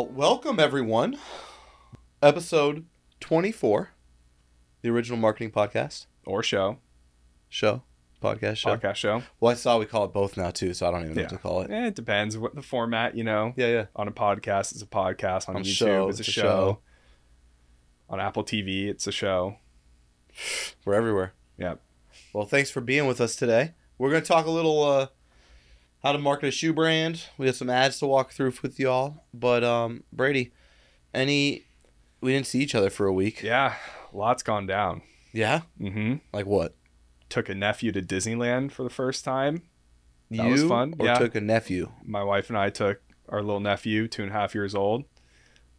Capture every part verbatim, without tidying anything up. Well, welcome everyone. Episode twenty-four, the original marketing podcast. Or show. Show. Podcast show. Podcast show. Well, I saw we call it both now too, so I don't even know yeah. what to call it. It depends what the format, you know. Yeah, yeah. On a podcast, it's a podcast. On, on YouTube, show, it's, it's a, a show. show. On Apple T V, it's a show. We're everywhere. Yeah. Well, thanks for being with us today. We're going to talk a little uh, how to market a shoe brand. We have some ads to walk through with y'all. But um, Brady, any we didn't see each other for a week. Yeah. Lots gone down. Yeah? Mm-hmm. Like what? Took a nephew to Disneyland for the first time. That you was fun. Or yeah. took a nephew? My wife and I took our little nephew, two and a half years old.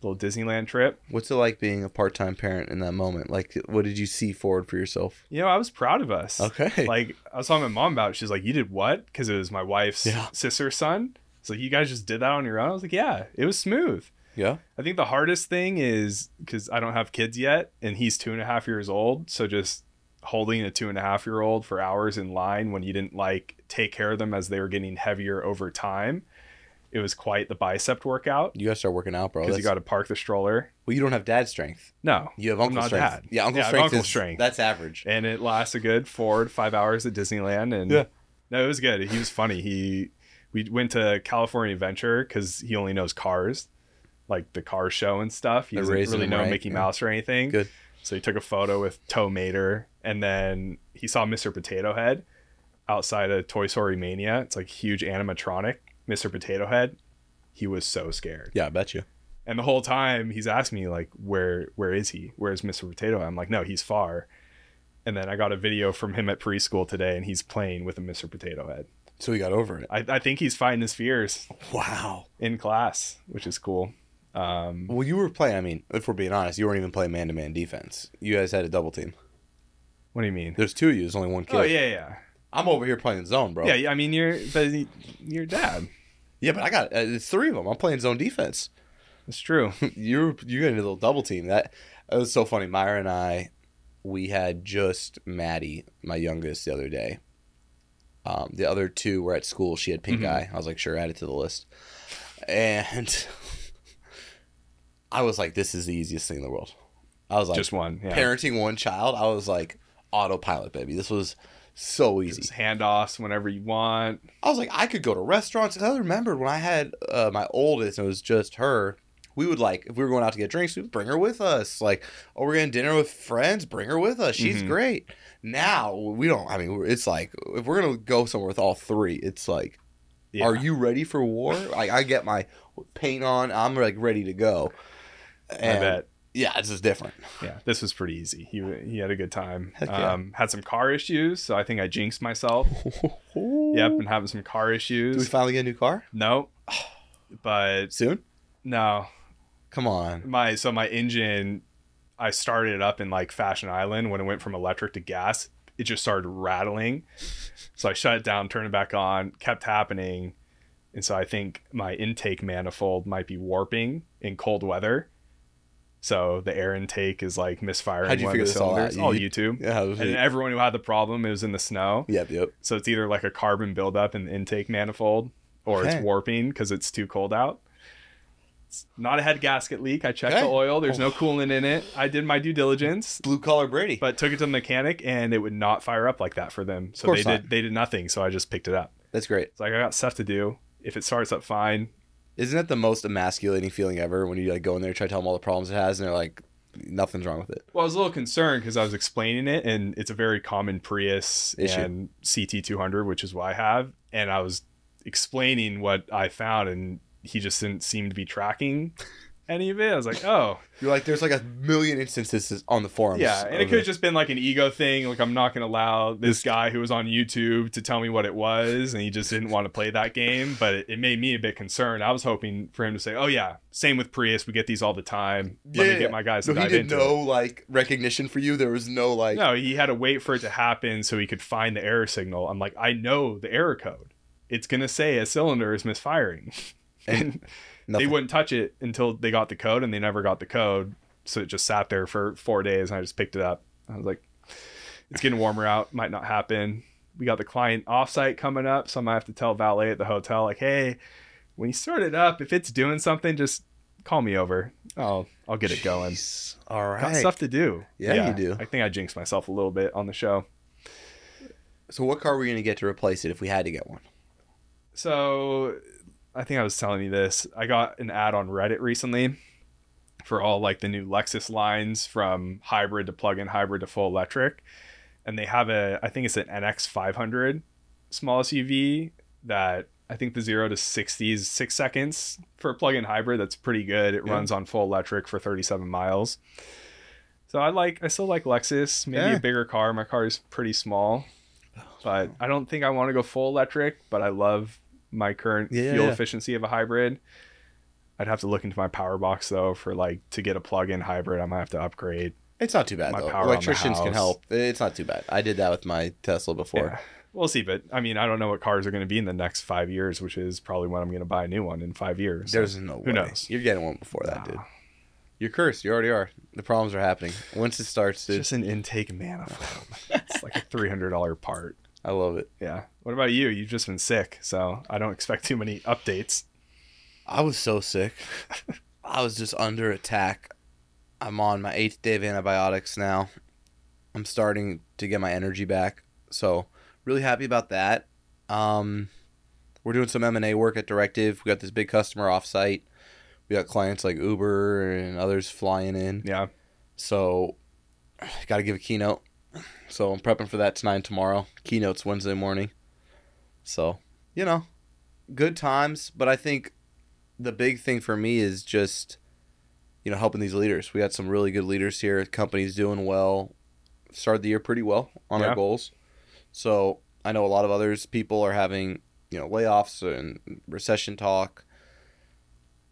Little Disneyland trip. What's it like being a part-time parent in that moment? Like, what did you see forward for yourself? You know, I was proud of us. Okay. Like, I was talking to my mom about it. She's like, you did what? Because it was my wife's yeah. sister's son. It's like, you guys just did that on your own? I was like, yeah, it was smooth. Yeah. I think the hardest thing is, because I don't have kids yet, and he's two and a half years old, so just holding a two and a half year old for hours in line when you didn't like take care of them as they were getting heavier over time. It was quite the bicep workout. You gotta start working out, bro. Because you gotta park the stroller. Well, you don't have dad strength. No, you have uncle strength. Dad. Yeah, uncle yeah, strength. Uncle is, strength. That's average. And it lasts a good four to five hours at Disneyland. And yeah. no, it was good. He was funny. He we went to California Adventure because he only knows cars, like the car show and stuff. He They're doesn't really know right. Mickey yeah. Mouse or anything. Good. So he took a photo with Tow Mater, and then he saw Mister Potato Head outside of Toy Story Mania. It's like huge animatronic. Mister Potato Head, he was so scared. Yeah, I bet you. And the whole time he's asking me like, where where is he? Where's Mister Potato Head? I'm like, no, he's far. And then I got a video from him at preschool today, and he's playing with a Mister Potato Head. So he got over it. I, I think he's fighting his fears. Wow. In class, which is cool. Um, well, you were playing, I mean, if we're being honest, you weren't even playing man-to-man defense. You guys had a double team. What do you mean? There's two of you. There's only one kid. Oh, yeah, yeah. I'm over here playing zone, bro. Yeah, I mean, you're but you're dad. Yeah, but I got uh, it's three of them. I'm playing zone defense. That's true. You're you're getting a little double team. That, that was so funny. Myra and I, we had just Maddie, my youngest, the other day. Um, the other two were at school. She had pink mm-hmm. eye. I was like, sure, add it to the list. And I was like, this is the easiest thing in the world. I was like, just one yeah. parenting one child. I was like, autopilot, baby. This was. So easy. Just handoffs whenever you want. I was like, I could go to restaurants. And I remembered when I had uh, my oldest and it was just her, we would like, if we were going out to get drinks, we'd bring her with us. Like, oh, we're going to dinner with friends, bring her with us. She's mm-hmm. great. Now, we don't, I mean, it's like, if we're going to go somewhere with all three, it's like, yeah. are you ready for war? Like, I get my paint on. I'm like ready to go. And I bet. Yeah, this is different. Yeah, this was pretty easy. He he had a good time. Yeah. Um, had some car issues, so I think I jinxed myself. Yep, been having some car issues. Did we finally get a new car? No, but soon. No, come on. My so my engine, I started it up in like Fashion Island when it went from electric to gas. It just started rattling, so I shut it down, turned it back on, kept happening, and so I think my intake manifold might be warping in cold weather. So the air intake is like misfiring. How'd you one figure of the this cylinders. All out? You, all YouTube. Yeah, was, and everyone who had the problem, it was in the snow. Yep, yep. So it's either like a carbon buildup in the intake manifold, or okay. it's warping because it's too cold out. It's not a head gasket leak. I checked okay. the oil. There's oh. no coolant in it. I did my due diligence. Blue collar Brady. But took it to the mechanic, and it would not fire up like that for them. So they not. did. They did nothing. So I just picked it up. That's great. It's like I got stuff to do. If it starts up, fine. Isn't that the most emasculating feeling ever when you like go in there and try to tell them all the problems it has and they're like, nothing's wrong with it? Well, I was a little concerned because I was explaining it and it's a very common Prius issue. And C T two hundred, which is what I have. And I was explaining what I found and he just didn't seem to be tracking any of it. I was like, oh. You're like, there's like a million instances on the forums. Yeah, and it could have just been like an ego thing. Like, I'm not going to allow this guy who was on YouTube to tell me what it was, and he just didn't want to play that game. But it, it made me a bit concerned. I was hoping for him to say, oh, yeah, same with Prius. We get these all the time. Let yeah, me get my guys to so dive into it. He did no, like, recognition for you? There was no, like... No, he had to wait for it to happen so he could find the error signal. I'm like, I know the error code. It's going to say a cylinder is misfiring. And... Nothing. They wouldn't touch it until they got the code, and they never got the code. So it just sat there for four days, and I just picked it up. I was like, it's getting warmer out. Might not happen. We got the client offsite coming up, so I might have to tell valet at the hotel, like, hey, when you start it up, if it's doing something, just call me over. I'll I'll get it going. Jeez. All right. Got stuff to do. Yeah, yeah, you do. I think I jinxed myself a little bit on the show. So what car were we going to get to replace it if we had to get one? So I think I was telling you this. I got an ad on Reddit recently for all like the new Lexus lines from hybrid to plug-in hybrid to full electric. And they have a, I think it's an N X five hundred small S U V that I think the zero to sixty is six seconds for a plug-in hybrid. That's pretty good. It yeah. runs on full electric for thirty-seven miles. So I like, I still like Lexus, maybe yeah. a bigger car. My car is pretty small, but I don't think I want to go full electric, but I love my current yeah, fuel yeah. efficiency of a hybrid. I'd have to look into my power box though for like, to get a plug-in hybrid, I might have to upgrade. It's not too bad my though. Power Electricians can help. It's not too bad. I did that with my Tesla before. Yeah. We'll see, but I mean, I don't know what cars are going to be in the next five years, which is probably when I'm going to buy a new one in five years. There's no way. Who knows? You're getting one before that, nah. dude. You're cursed. You already are. The problems are happening. Once it starts, dude. It's just an intake manifold. It's like a three hundred dollars part. I love it. Yeah. What about you? You've just been sick, so I don't expect too many updates. I was so sick. I was just under attack. I'm on my eighth day of antibiotics now. I'm starting to get my energy back, so... really happy about that. Um, we're doing some M and A work at Directive. We got this big customer offsite. We got clients like Uber and others flying in. Yeah. So, got to give a keynote. So, I'm prepping for that tonight and tomorrow. Keynote's Wednesday morning. So, you know, good times. But I think the big thing for me is just, you know, helping these leaders. We got some really good leaders here. Company's doing well. Started the year pretty well on yeah. our goals. So I know a lot of others, people are having, you know, layoffs and recession talk,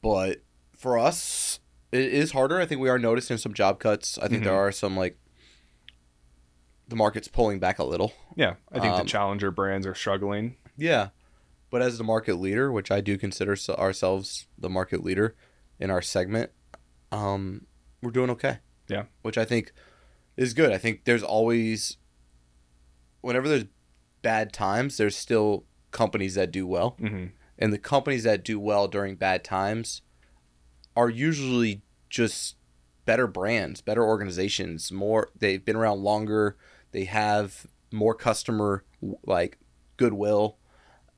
but for us, it is harder. I think we are noticing some job cuts. I think mm-hmm. there are some, like, the market's pulling back a little. Yeah. I think um, the challenger brands are struggling. Yeah. But as the market leader, which I do consider ourselves the market leader in our segment, um, we're doing okay. Yeah. Which I think is good. I think there's always... whenever there's bad times, there's still companies that do well. Mm-hmm. And the companies that do well during bad times are usually just better brands, better organizations, more, they've been around longer. They have more customer like goodwill.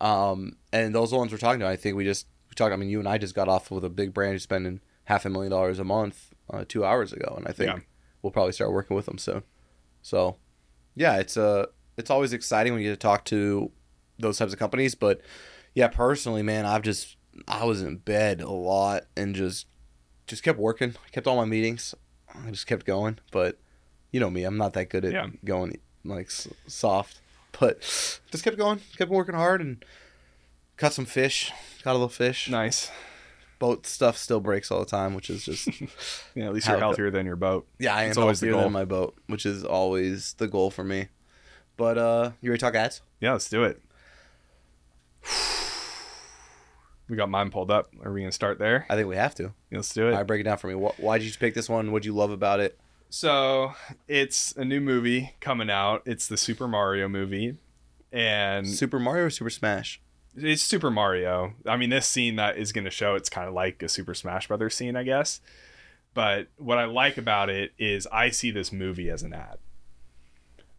Um, and those ones we're talking about, I think we just, we talked, I mean, you and I just got off with a big brand who's spending half a million dollars a month uh, two hours ago. And I think yeah. we'll probably start working with them soon. So yeah, it's a, it's always exciting when you get to talk to those types of companies. But yeah, personally, man, I've just, I was in bed a lot and just, just kept working. I kept all my meetings. I just kept going. But you know me, I'm not that good at yeah. going like soft, but just kept going, kept working hard and caught some fish, caught a little fish. Nice. Boat stuff still breaks all the time, which is just... yeah, at least you're healthier than your boat. Yeah, I am healthier than my boat, which is always the goal for me. But uh, you ready to talk ads? Yeah, let's do it. We got mine pulled up. Are we going to start there? I think we have to. Yeah, let's do it. All right, break it down for me. Why did you pick this one? What did you love about it? So it's a new movie coming out. It's the Super Mario movie. And Super Mario or Super Smash? It's Super Mario. I mean, this scene that is going to show, it's kind of like a Super Smash Brothers scene, I guess. But what I like about it is I see this movie as an ad.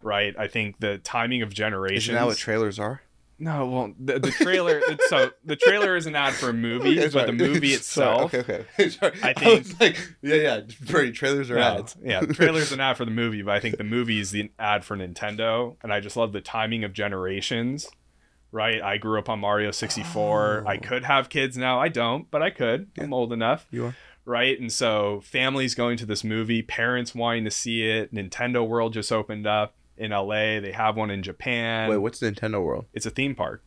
Right, I think the timing of generations. Isn't that what trailers are? No, well, the, the trailer. So the trailer is an ad for a movie, okay, but the movie itself. Sorry, okay, okay. Sorry. I think I was like, yeah, yeah. Pretty trailers are no, ads. Yeah, trailers an ad for the movie, but I think the movie is the ad for Nintendo, and I just love the timing of generations. Right, I grew up on Mario sixty-four. Oh. I could have kids now. I don't, but I could. Yeah. I'm old enough. You are. Right, and so families going to this movie, parents wanting to see it. Nintendo World just opened up. In L A, they have one in Japan. Wait, what's Nintendo World? It's a theme park.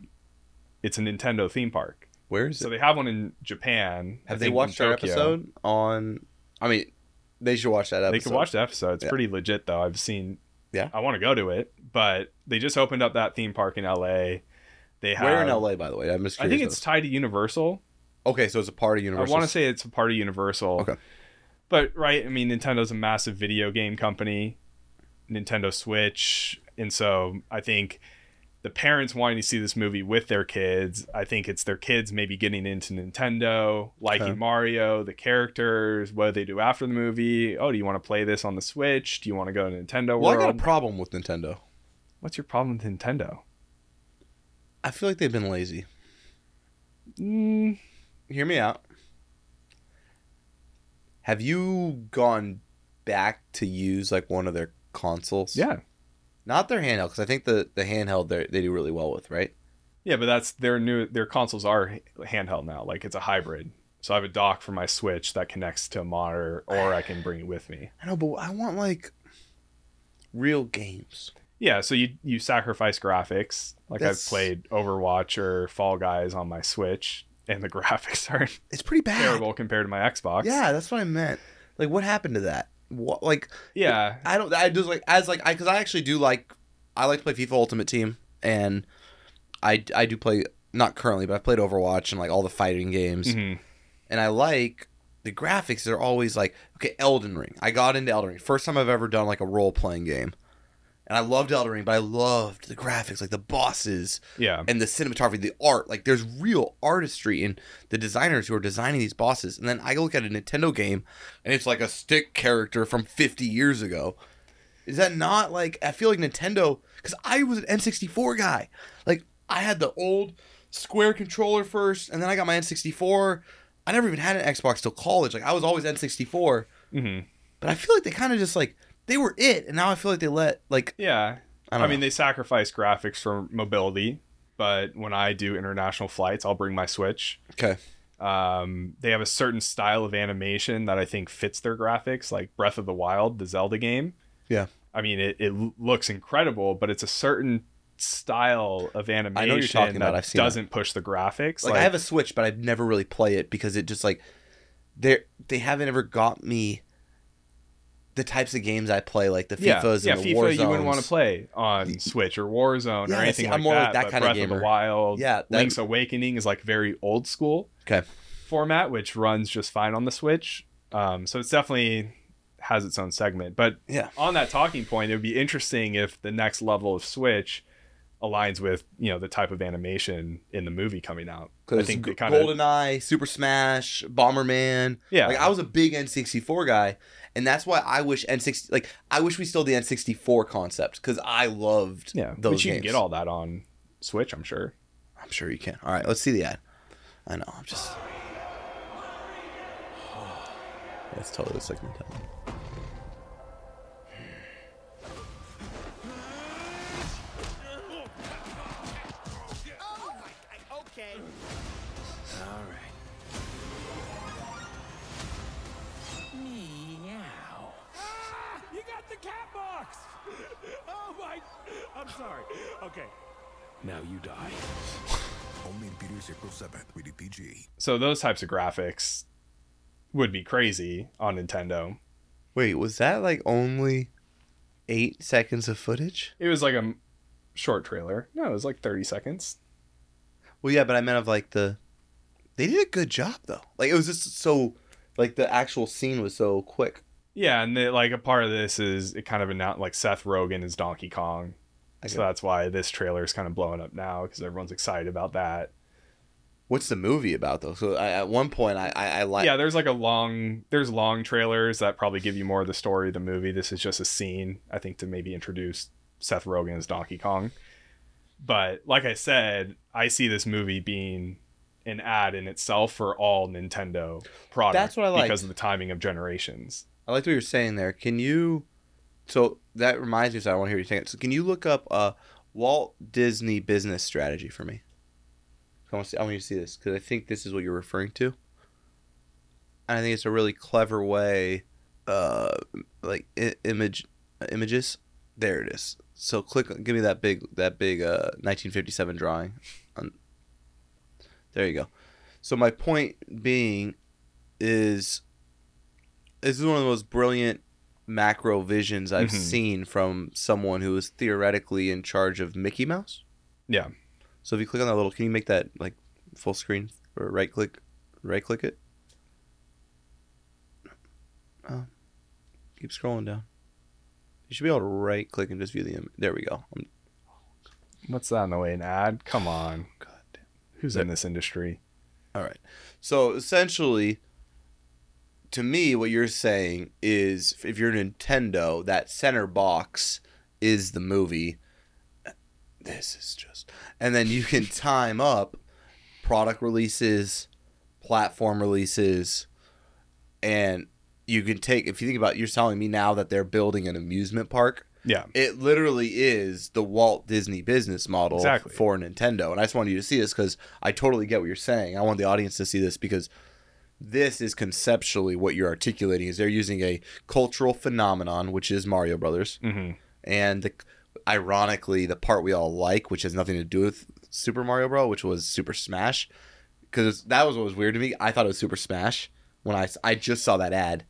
It's a Nintendo theme park. Where is it? So they have one in Japan. Have they watched our episode on... I mean, they should watch that episode. They could watch the episode. It's yeah. pretty legit, though. I've seen... Yeah. I want to go to it, but they just opened up that theme park in L A. They have... Where in L A, by the way? I'm just curious. I think it's tied to Universal. Okay, so it's a part of Universal. I want to say it's a part of Universal. Okay. But, right, I mean, Nintendo's a massive video game company. Nintendo Switch, and so I think the parents wanting to see this movie with their kids. I think it's their kids maybe getting into Nintendo, liking okay. Mario, the characters, what do they do after the movie? Oh, do you want to play this on the Switch? Do you want to go to Nintendo World? Well, I got a problem with Nintendo. What's your problem with Nintendo? I feel like they've been lazy. Mm. Hear me out. Have you gone back to use like one of their consoles? Yeah. Not their handheld, because I think the, the handheld they do really well with, right? Yeah, but that's their new their consoles are handheld now. Like, it's a hybrid. So I have a dock for my Switch that connects to a monitor, or I can bring it with me. I know, but I want like real games. Yeah, so you you sacrifice graphics. Like, that's... I've played Overwatch or Fall Guys on my Switch, and the graphics are it's pretty bad, terrible compared to my Xbox. Yeah, that's what I meant. Like, what happened to that? What, like, yeah, I don't. I just like as like I because I actually do like I like to play FIFA Ultimate Team, and I I do play, not currently, but I played Overwatch and like all the fighting games, mm-hmm. and I like the graphics. They're always like, okay, Elden Ring. I got into Elden Ring, first time I've ever done like a role playing game, and I loved Elden Ring, but I loved the graphics, like the bosses, yeah, and the cinematography, the art. Like, there's real artistry in the designers who are designing these bosses. And then I look at a Nintendo game, and it's like a stick character from fifty years ago. Is that not like? I feel like Nintendo, because I was an N sixty-four guy. Like, I had the old square controller first, and then I got my N sixty-four. I never even had an Xbox till college. Like, I was always N sixty-four. Mm-hmm. But I feel like they kind of just like. They were it, and now I feel like they let, like... Yeah. I, don't I mean, know. They sacrifice graphics for mobility, but when I do international flights, I'll bring my Switch. Okay. Um, they have a certain style of animation that I think fits their graphics, like Breath of the Wild, the Zelda game. Yeah. I mean, it, it looks incredible, but it's a certain style of animation I know you're talking that about. I've seen doesn't that. Push the graphics. Like, like, I have a Switch, but I'd never really play it because it just, like... They they haven't ever got me... The types of games I play, like the FIFAs yeah, and yeah, the FIFA, Warzones. Yeah, FIFA you wouldn't want to play on Switch or Warzone yeah, or anything see, like, I'm more that, like that. But kind Breath of, of the Wild, yeah, that... Link's Awakening is like very old school okay. format, which runs just fine on the Switch. Um, so it's definitely has its own segment. But yeah. on that talking point, it would be interesting if the next level of Switch aligns with, you know, the type of animation in the movie coming out. I think g- kinda... GoldenEye, Super Smash, Bomberman. Yeah, like I was a big N sixty-four guy. And that's why I wish N sixty, like I wish we still had the N sixty-four concept, because I loved yeah, those games. Yeah, but you can get all that on Switch, I'm sure. I'm sure you can. All right, let's see the ad. I know, I'm just. That's totally like Nintendo. I'm sorry. Okay. Now you die. Only in theaters April seventh, rated P G. So those types of graphics would be crazy on Nintendo. Wait, was that like only eight seconds of footage? It was like a short trailer. No, it was like thirty seconds. Well, yeah, but I meant of like the... They did a good job, though. Like, it was just so... Like, the actual scene was so quick. Yeah, and they, like a part of this is it kind of announced like Seth Rogen is Donkey Kong. So that's why this trailer is kind of blowing up now, because everyone's excited about that. What's the movie about, though? So I, at one point, I, I, I like... Yeah, there's like a long... There's long trailers that probably give you more of the story of the movie. This is just a scene, I think, to maybe introduce Seth Rogen as Donkey Kong. But like I said, I see this movie being an ad in itself for all Nintendo products. That's what I like. Because of the timing of generations. I liked what you're saying there. Can you... So that reminds me, so I want to hear you saying it. So can you look up a Walt Disney business strategy for me? I want, to see, I want you to see this, because I think this is what you're referring to. And I think it's a really clever way, uh, like I- image, uh, images. There it is. So click, give me that big, that big uh, nineteen fifty-seven drawing. On, there you go. So my point being is, this is one of the most brilliant macro visions I've mm-hmm. seen from someone who is theoretically in charge of Mickey Mouse. Yeah. So if you click on that little, can you make that like full screen or right click, right click it? Uh, keep scrolling down. You should be able to right click and just view the image. There we go. I'm... What's that in the way? An ad? Come on. God damn. Who's in this industry? All right. So essentially, to me, what you're saying is if you're Nintendo, that center box is the movie. This is just... And then you can time up product releases, platform releases, and you can take... If you think about it, you're telling me now that they're building an amusement park. Yeah. It literally is the Walt Disney business model exactly. for Nintendo. And I just wanted you to see this because I totally get what you're saying. I want the audience to see this because this is conceptually what you're articulating is they're using a cultural phenomenon, which is Mario Brothers. Mm-hmm. And the... Ironically, the part we all like, which has nothing to do with Super Mario Bros., which was Super Smash, because that was what was weird to me. I thought it was Super Smash when I I just saw that ad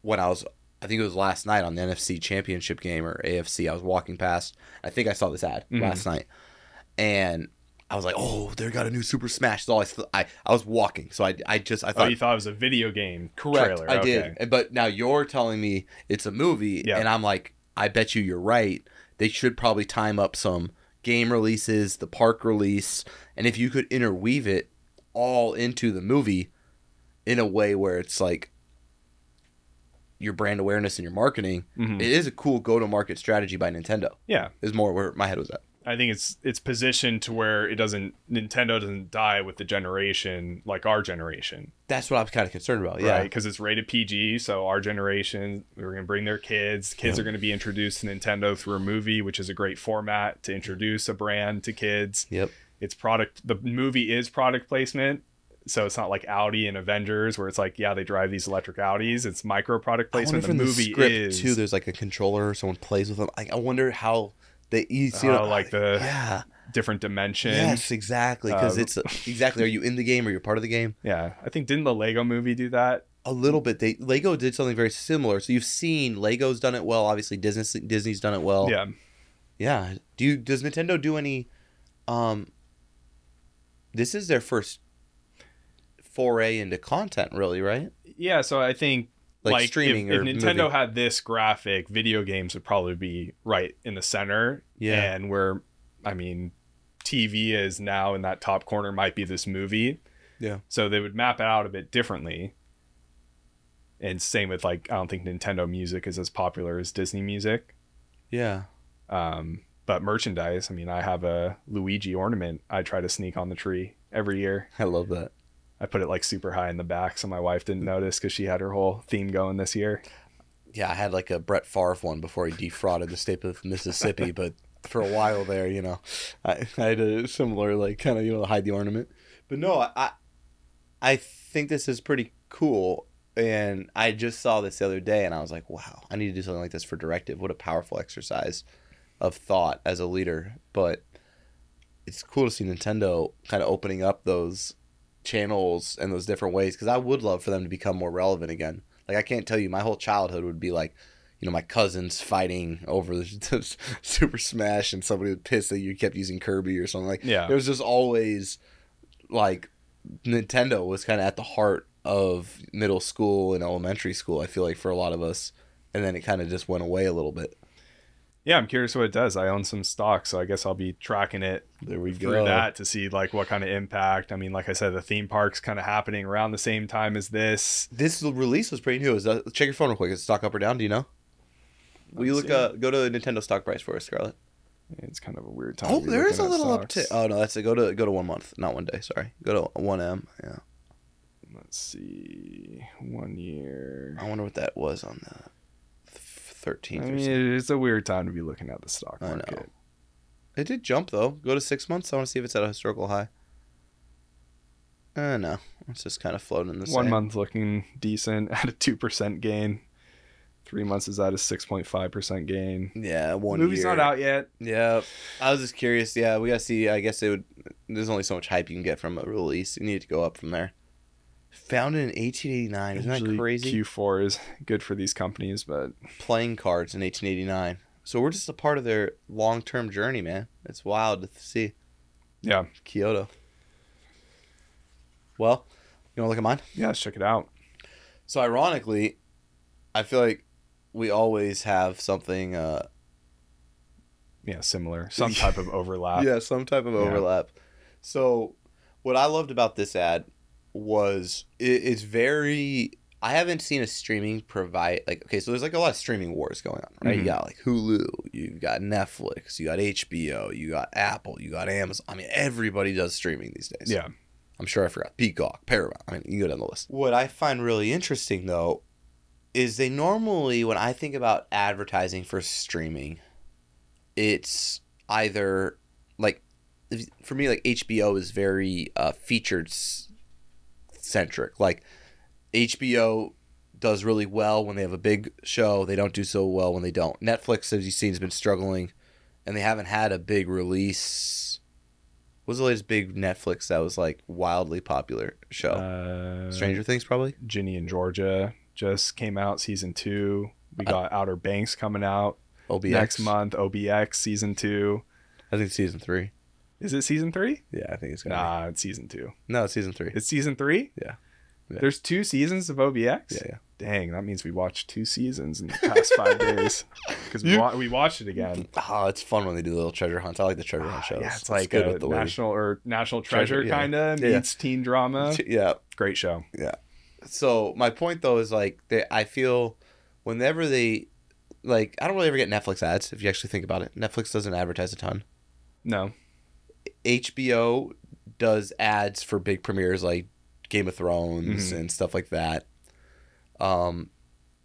when I was I think it was last night on the N F C Championship game or A F C. I was walking past. I think I saw this ad mm-hmm. last night, and I was like, "Oh, they got a new Super Smash!" So I I, I was walking, so I I just I thought oh, you thought it was a video game correct. Trailer. I okay. did, but now you're telling me it's a movie, yep. and I'm like. I bet you you're right. They should probably time up some game releases, the park release, and if you could interweave it all into the movie in a way where it's like your brand awareness and your marketing, mm-hmm. it is a cool go-to-market strategy by Nintendo. Yeah. Is more where my head was at. I think it's it's positioned to where it doesn't Nintendo doesn't die with the generation like our generation. That's what I was kind of concerned about, yeah. Right, because it's rated P G, so our generation, we're going to bring their kids. Kids yeah. are going to be introduced to Nintendo through a movie, which is a great format to introduce a brand to kids. Yep. It's product the movie is product placement. So it's not like Audi and Avengers where it's like, yeah, they drive these electric Audis. It's micro product placement. The movie the script, is too there's like a controller, someone plays with them. I, I wonder how The you see uh, like the yeah. different dimensions. Yes, exactly. Because um, it's exactly. Are you in the game or you're part of the game? Yeah, I think didn't the Lego movie do that? A little bit. They Lego did something very similar. So you've seen Lego's done it well. Obviously, Disney Disney's done it well. Yeah, yeah. Do you, does Nintendo do any? Um, this is their first foray into content, really, right? Yeah. So I think. Like, like streaming if, or if Nintendo movie. Had this graphic, video games would probably be right in the center. Yeah. And where, I mean, T V is now in that top corner might be this movie. Yeah. So they would map it out a bit differently. And same with, like, I don't think Nintendo music is as popular as Disney music. Yeah. Um, but merchandise, I mean, I have a Luigi ornament I try to sneak on the tree every year. I love that. I put it like super high in the back so my wife didn't notice because she had her whole theme going this year. Yeah, I had like a Brett Favre one before he defrauded the state of Mississippi, but for a while there, you know, I, I had a similar like kind of, you know, hide the ornament. But no, I I think this is pretty cool. And I just saw this the other day and I was like, wow, I need to do something like this for Directive. What a powerful exercise of thought as a leader. But it's cool to see Nintendo kind of opening up those channels and those different ways, because I would love for them to become more relevant again. Like, I can't tell you, my whole childhood would be like, you know, my cousins fighting over the Super Smash and somebody would piss that you kept using Kirby or something. Like, yeah, there was just always like Nintendo was kind of at the heart of middle school and elementary school, I feel like, for a lot of us, and then it kind of just went away a little bit. Yeah, I'm curious what it does. I own some stock, so I guess I'll be tracking it there we through go. That to see like what kind of impact. I mean, like I said, the theme park's kind of happening around the same time as this. This release was pretty new. Is that, check your phone real quick. Is it stock up or down? Do you know? Will you look? Uh, go to Nintendo stock price for us, Scarlett. It's kind of a weird time. Oh, there is a little uptick. Oh no, that's it. Go to go to one month, not one day. Sorry, go to one M. Yeah. Let's see, one year. I wonder what that was on that. thirteenth I mean, it's a weird time to be looking at the stock market. I know. It did jump, though. Go to six months. I want to see if it's at a historical high. Uh, no. It's just kind of floating in the same. One month looking decent at a two percent gain. Three months is at a six point five percent gain. Yeah, one year. Movie's not out yet. Yeah. I was just curious. Yeah, we got to see. I guess it would. There's only so much hype you can get from a release. You need to go up from there. Founded in eighteen eighty-nine. Isn't that crazy? Q four is good for these companies, but... Playing cards in eighteen eighty-nine. So we're just a part of their long-term journey, man. It's wild to see. Yeah. Kyoto. Well, you want to look at mine? Yeah, let's check it out. So ironically, I feel like we always have something uh, yeah, similar, some type of overlap. Yeah, some type of overlap. Yeah. So what I loved about this ad was it, it's very, I haven't seen a streaming provide, like, okay, so there's like a lot of streaming wars going on, right? Mm-hmm. You got like Hulu, you've got Netflix, you got H B O, you got Apple, you got Amazon. I mean, everybody does streaming these days. Yeah. I'm sure I forgot. Peacock, Paramount. I mean, you go down the list. What I find really interesting, though, is they normally, when I think about advertising for streaming, it's either, like, for me, like, H B O is very uh, featured-centric. Like, H B O does really well when they have a big show. They don't do so well when they don't. Netflix, as you've seen, has been struggling, and they haven't had a big release. What was the latest big Netflix that was, like, wildly popular show? Uh, Stranger Things, probably? Ginny and Georgia just came out, season two. We got uh, Outer Banks coming out. O B X. Next month, O B X, season two. I think it's season three. Is it season three? Yeah, I think it's going to nah, be. Nah, it's season two. No, it's season three. It's season three? Yeah. yeah. There's two seasons of O B X? Yeah, yeah. Dang, that means we watched two seasons in the past five days because we, wa- we watched it again. Oh, it's fun when they do the little treasure hunts. I like the treasure hunt shows. Ah, yeah, it's like it's good a the national lady. or national treasure, treasure kind of yeah. meets yeah. teen drama. Yeah, great show. Yeah. So my point though is like they, I feel whenever they like I don't really ever get Netflix ads if you actually think about it. Netflix doesn't advertise a ton. No. H B O does ads for big premieres like Game of Thrones mm-hmm. and stuff like that. Um,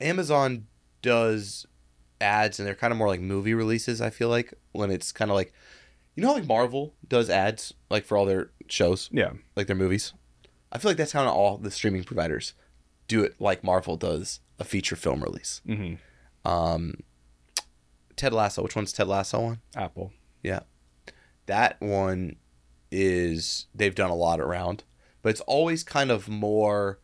Amazon does ads and they're kind of more like movie releases. I feel like when it's kind of like, you know, like Marvel does ads like for all their shows, yeah, like their movies. I feel like that's kind of all the streaming providers do it. Like Marvel does a feature film release. Mm-hmm. Um, Ted Lasso. Which one's Ted Lasso on? Apple. Yeah, that one is they've done a lot around, but it's always kind of more.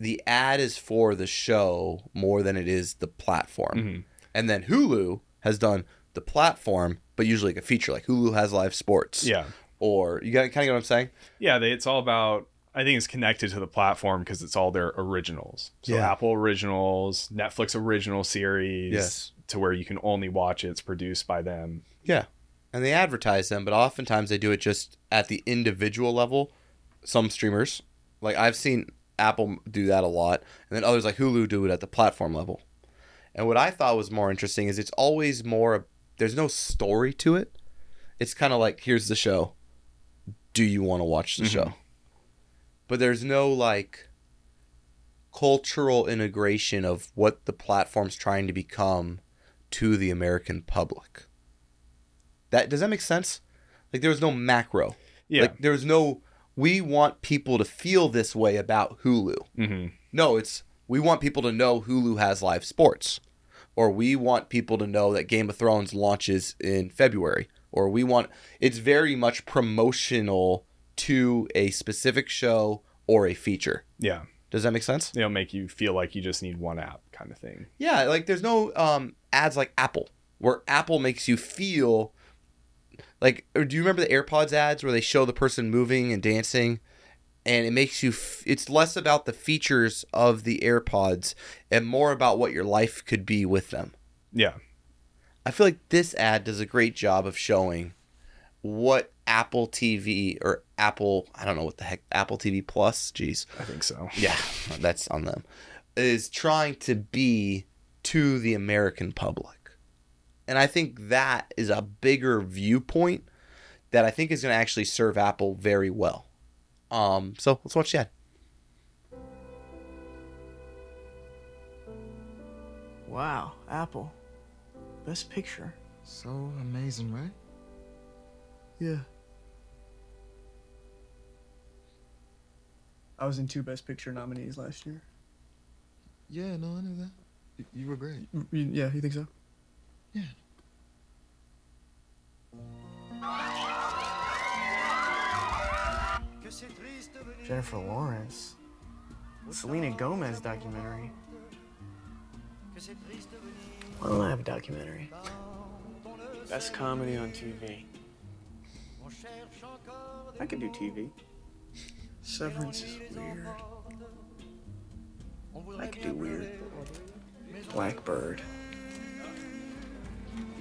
The ad is for the show more than it is the platform. Mm-hmm. And then Hulu has done the platform, but usually like a feature. Like Hulu has live sports. Yeah. Or you got kind of get what I'm saying? Yeah. They, it's all about, I think it's connected to the platform because it's all their originals. So yeah. Apple originals, Netflix original series yes. to where you can only watch it. It's produced by them. Yeah. And they advertise them, but oftentimes they do it just at the individual level. Some streamers, like I've seen... Apple do that a lot, and then others like Hulu do it at the platform level. And what I thought was more interesting is it's always more, there's no story to it. It's kind of like, here's the show. Do you want to watch the mm-hmm. show? But there's no like cultural integration of what the platform's trying to become to the American public. That does that make sense? Like there was no macro. Yeah. Like there was no we want people to feel this way about Hulu. Mm-hmm. No, it's we want people to know Hulu has live sports, or we want people to know that Game of Thrones launches in February, or we want it's very much promotional to a specific show or a feature. Yeah. Does that make sense? It'll make you feel like you just need one app kind of thing. Yeah. Like there's no um, ads like Apple where Apple makes you feel like, or do you remember the AirPods ads where they show the person moving and dancing and it makes you, f- it's less about the features of the AirPods and more about what your life could be with them. Yeah. I feel like this ad does a great job of showing what Apple T V or Apple, I don't know what the heck, Apple T V Plus, geez. I think so. Yeah, that's on them, is trying to be to the American public. And I think that is a bigger viewpoint that I think is going to actually serve Apple very well. Um, so let's watch the ad. Wow, Apple. Best picture. So amazing, right? Yeah. I was in two Best Picture nominees last year. Yeah, no, I knew that. You were great. Yeah, you think so? Yeah. Jennifer Lawrence, Selena Gomez documentary. Why don't I have a documentary? Best comedy on T V. I could do T V. Severance is weird. I could do weird. Blackbird.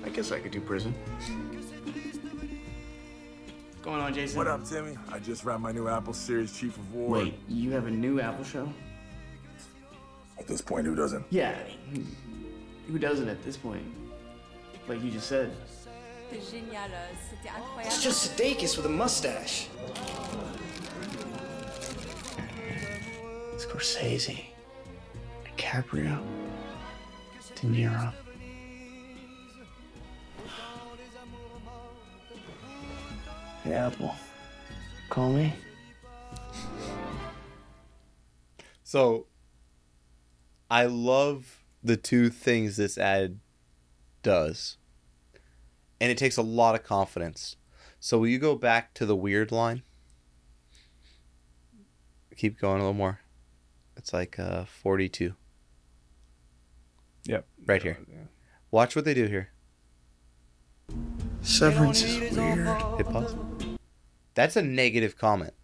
I guess I could do prison. What's going on, Jason? What up, Timmy? I just wrapped my new Apple series, Chief of War. Wait, you have a new Apple show? At this point, who doesn't? Yeah, who doesn't at this point? Like you just said. It's just Sudeikis with a mustache. Scorsese, DiCaprio, De Niro. Hey, Apple, call me. So, I love the two things this ad does. And it takes a lot of confidence. So will you go back to the weird line? Keep going a little more. It's like uh, forty-two. Yep. Right here. Watch what they do here. Severance is weird. Hit pause. That's a negative comment.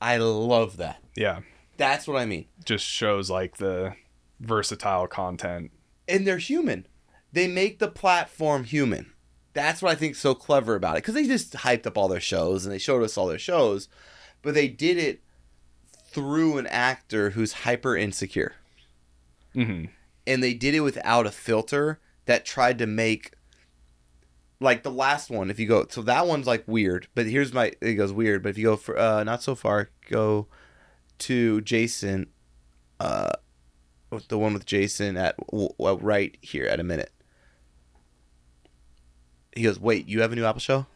I love that. Yeah. That's what I mean. Just shows like the versatile content. And they're human. They make the platform human. That's what I think is so clever about it. Because they just hyped up all their shows and they showed us all their shows. But they did it through an actor who's hyper insecure. Mm-hmm. And they did it without a filter that tried to make... Like the last one, if you go... So that one's like weird. But here's my... It goes weird. But if you go for... Uh, not so far. Go to Jason. Uh, the one with Jason at well, right here at a minute. He goes, wait, you have a new Apple show?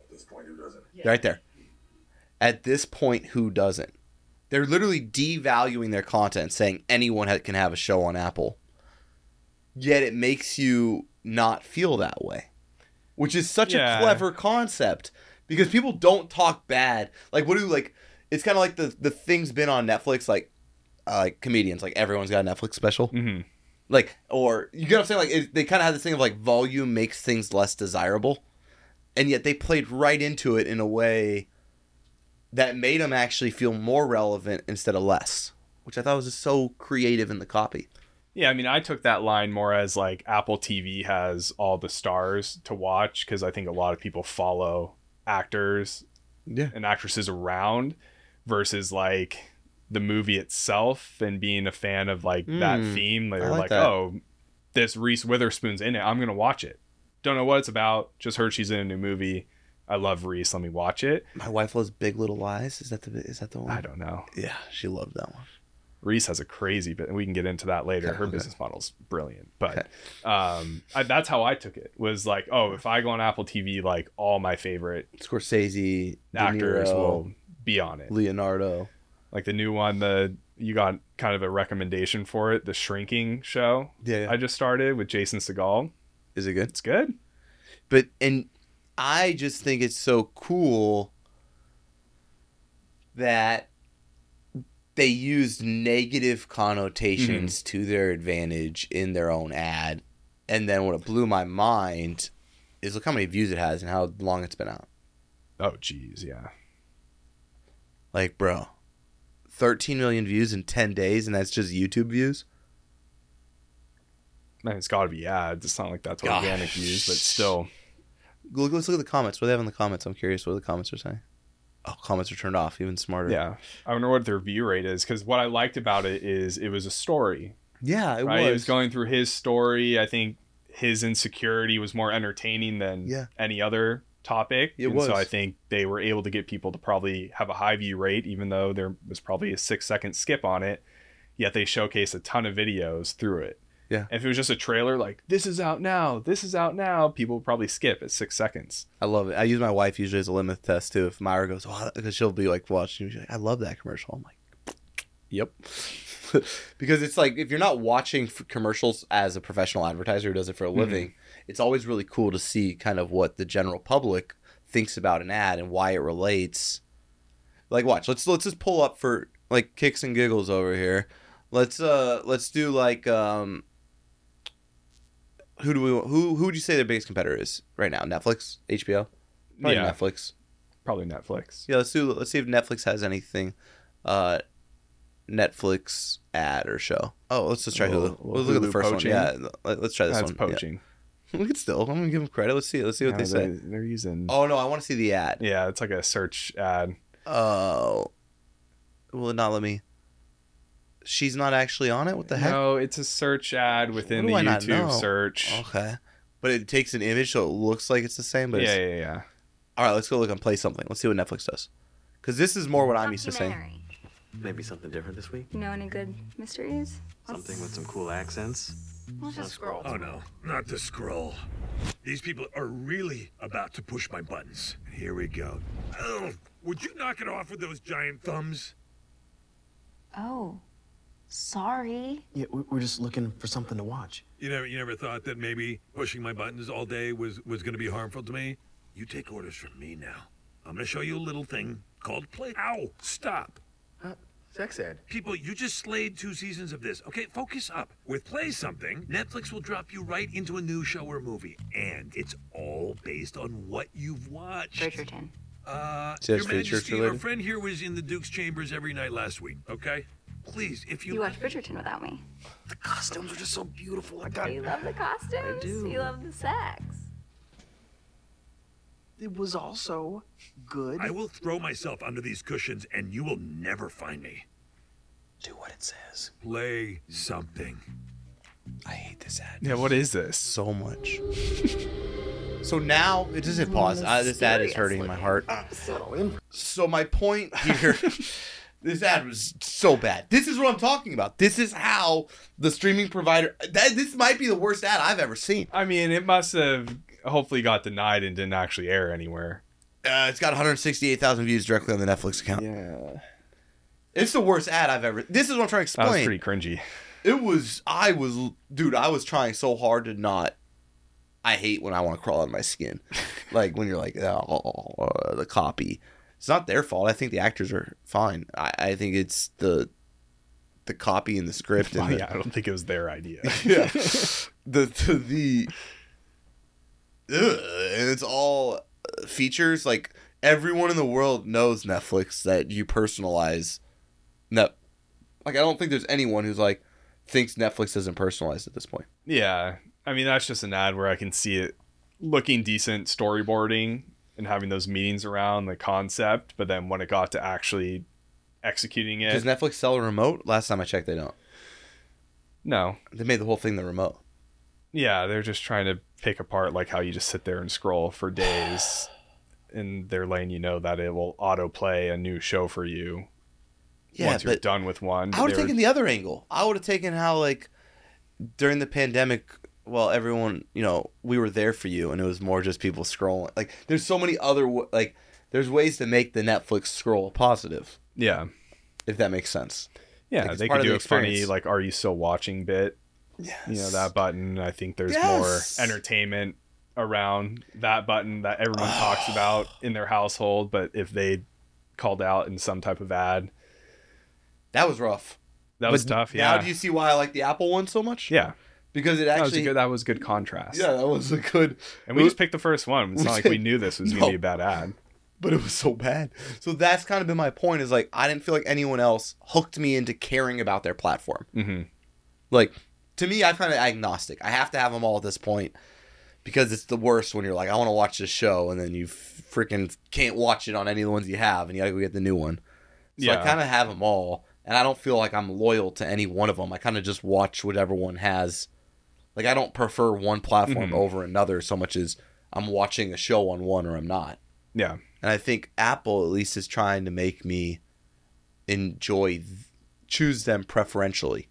At this point, who doesn't? Yeah. Right there. At this point, who doesn't? They're literally devaluing their content, saying anyone ha- can have a show on Apple. Yet it makes you not feel that way, which is such yeah. a clever concept because people don't talk bad. Like, what do like? It's kind of like the the thing's been on Netflix, like uh, like comedians, like everyone's got a Netflix special. Mm-hmm. Like, or, you know what I'm saying? Like, it, they kind of have this thing of, like, volume makes things less desirable. And yet they played right into it in a way that made them actually feel more relevant instead of less. Which I thought was just so creative in the copy. Yeah, I mean, I took that line more as, like, Apple T V has all the stars to watch. Because I think a lot of people follow actors yeah. and actresses around. Versus, like... the movie itself and being a fan of like mm, that theme. They're like, like oh, this Reese Witherspoon's in it. I'm going to watch it. Don't know what it's about. Just heard she's in a new movie. I love Reese. Let me watch it. My wife loves Big Little Lies. Is that the, is that the one? I don't know. Yeah. She loved that one. Reese has a crazy bit and we can get into that later. Okay, Her okay. business model's brilliant, but okay. um, I, that's how I took it was like, oh, if I go on Apple T V, like all my favorite Scorsese actors De Niro, will be on it. Leonardo. Like the new one, the you got kind of a recommendation for it, the Shrinking show. Yeah, yeah. I just started with Jason Segel. Is it good? It's good. But and I just think it's so cool that they used negative connotations mm-hmm. to their advantage in their own ad. And then what it blew my mind is look how many views it has and how long it's been out. Oh, geez, yeah. Like, bro. thirteen million views in ten days, and that's just YouTube views? Man, it's got to be ads. It's not like that's Gosh. organic views, but still. Look, let's look at the comments. What do they have in the comments? I'm curious what the comments are saying. Oh, comments are turned off. Even smarter. Yeah. I wonder what their view rate is, because what I liked about it is it was a story. Yeah, it right? was. It was going through his story. I think his insecurity was more entertaining than yeah. any other topic. It and was. So I think they were able to get people to probably have a high view rate, even though there was probably a six second skip on it, yet they showcase a ton of videos through it. Yeah. And if it was just a trailer, like this is out now, this is out now, people would probably skip at six seconds. I love it. I use my wife usually as a limit test too. If Myra goes, oh, because she'll be like watching, she's like, I love that commercial. I'm like, yep. Because it's like, if you're not watching commercials as a professional advertiser who does it for a living, mm-hmm. it's always really cool to see kind of what the general public thinks about an ad and why it relates. Like, watch, let's let's just pull up for like kicks and giggles over here. Let's uh let's do like um who do we who who would you say their biggest competitor is right now? Netflix, H B O, probably yeah. Netflix, probably Netflix. Yeah, let's do let's see if Netflix has anything. Uh, Netflix ad or show. Oh, let's just try Hulu. We'll, we'll look Hulu at the first poaching. one. Yeah, let's try this That's one. That's poaching. Yeah. We could still. I'm gonna give them credit. Let's see. Let's see what no, they say. They're using. Oh no! I want to see the ad. Yeah, it's like a search ad. Oh, will it not let me? She's not actually on it. What the heck? No, it's a search ad within the I YouTube search. Okay, but it takes an image, so it looks like it's the same. But yeah, it's... yeah, yeah. All right, let's go look and play something. Let's see what Netflix does, because this is more what I'm used to saying. Maybe something different this week. You know any good mysteries? Something with some cool accents. What's a scroll? Oh no, not the scroll. These people are really about to push my buttons. Here we go. Ugh, would you knock it off with those giant thumbs? Oh, sorry. Yeah, we're just looking for something to watch. You never, you never thought that maybe pushing my buttons all day was, was going to be harmful to me? You take orders from me now. I'm going to show you a little thing called play. Ow, stop. Huh? Sex ed. People, you just slayed two seasons of this. Okay, focus up. With Play Something, Netflix will drop you right into a new show or movie. And it's all based on what you've watched. Bridgerton. Uh, Your Majesty, our friend here was in the Duke's Chambers every night last week, okay? Please, if you... You watched Bridgerton without me. The costumes are just so beautiful. I got... You love the costumes? I do. You love the sex. It was also good. I will throw myself under these cushions and you will never find me. Do what it says. Play something. I hate this ad. Yeah, what is this? So much. So now, it doesn't pause. Uh, this ad is hurting my heart. So my point here, this ad was so bad. This is what I'm talking about. This is how the streaming provider, that, this might be the worst ad I've ever seen. I mean, it must have... Hopefully got denied and didn't actually air anywhere. Uh, it's got one hundred sixty-eight thousand views directly on the Netflix account. Yeah. It's the worst ad I've ever... This is what I'm trying to explain. That was pretty cringy. It was... I was... Dude, I was trying so hard to not... I hate when I want to crawl out of my skin. Like, when you're like, oh, the copy. It's not their fault. I think the actors are fine. I, I think it's the... The copy and the script. And oh, the, yeah, I don't think it was their idea. Yeah. The... the, the Ugh, and it's all features. Like, everyone in the world knows Netflix, that you personalize net. Like, I don't think there's anyone who's like thinks Netflix isn't personalized at this point. Yeah, I mean, that's just an ad where I can see it looking decent, storyboarding and having those meetings around the concept, but then when it got to actually executing it, does Netflix sell a remote? Last time I checked, they don't. No, they made the whole thing the remote. Yeah, they're just trying to pick apart like how you just sit there and scroll for days and they're letting you know that it will autoplay a new show for you yeah, once you're done with one. I would have taken were... the other angle. I would have taken how, like, during the pandemic, well, everyone, you know, we were there for you and it was more just people scrolling. Like, there's so many other, like, there's ways to make the Netflix scroll positive. Yeah. If that makes sense. Yeah, like, they could do the a experience. Funny, like, are you still watching bit. Yes. You know, that button, I think there's yes. more entertainment around that button that everyone oh. talks about in their household, but if they called out in some type of ad. That was rough. That but was tough, yeah. Now do you see why I like the Apple one so much? Yeah. Because it actually... That was a good, that was good contrast. Yeah, that was a good... And we, we just picked the first one. It's not like we knew this was no, going to be a bad ad. But it was so bad. So that's kind of been my point, is like, I didn't feel like anyone else hooked me into caring about their platform. Mm-hmm. Like... To me, I'm kind of agnostic. I have to have them all at this point because it's the worst when you're like, I want to watch this show, and then you freaking can't watch it on any of the ones you have, and you got to go get the new one. So yeah. I kind of have them all, and I don't feel like I'm loyal to any one of them. I kind of just watch whatever one has. Like, I don't prefer one platform mm-hmm. over another so much as I'm watching a show on one or I'm not. Yeah. And I think Apple at least is trying to make me enjoy, choose them preferentially.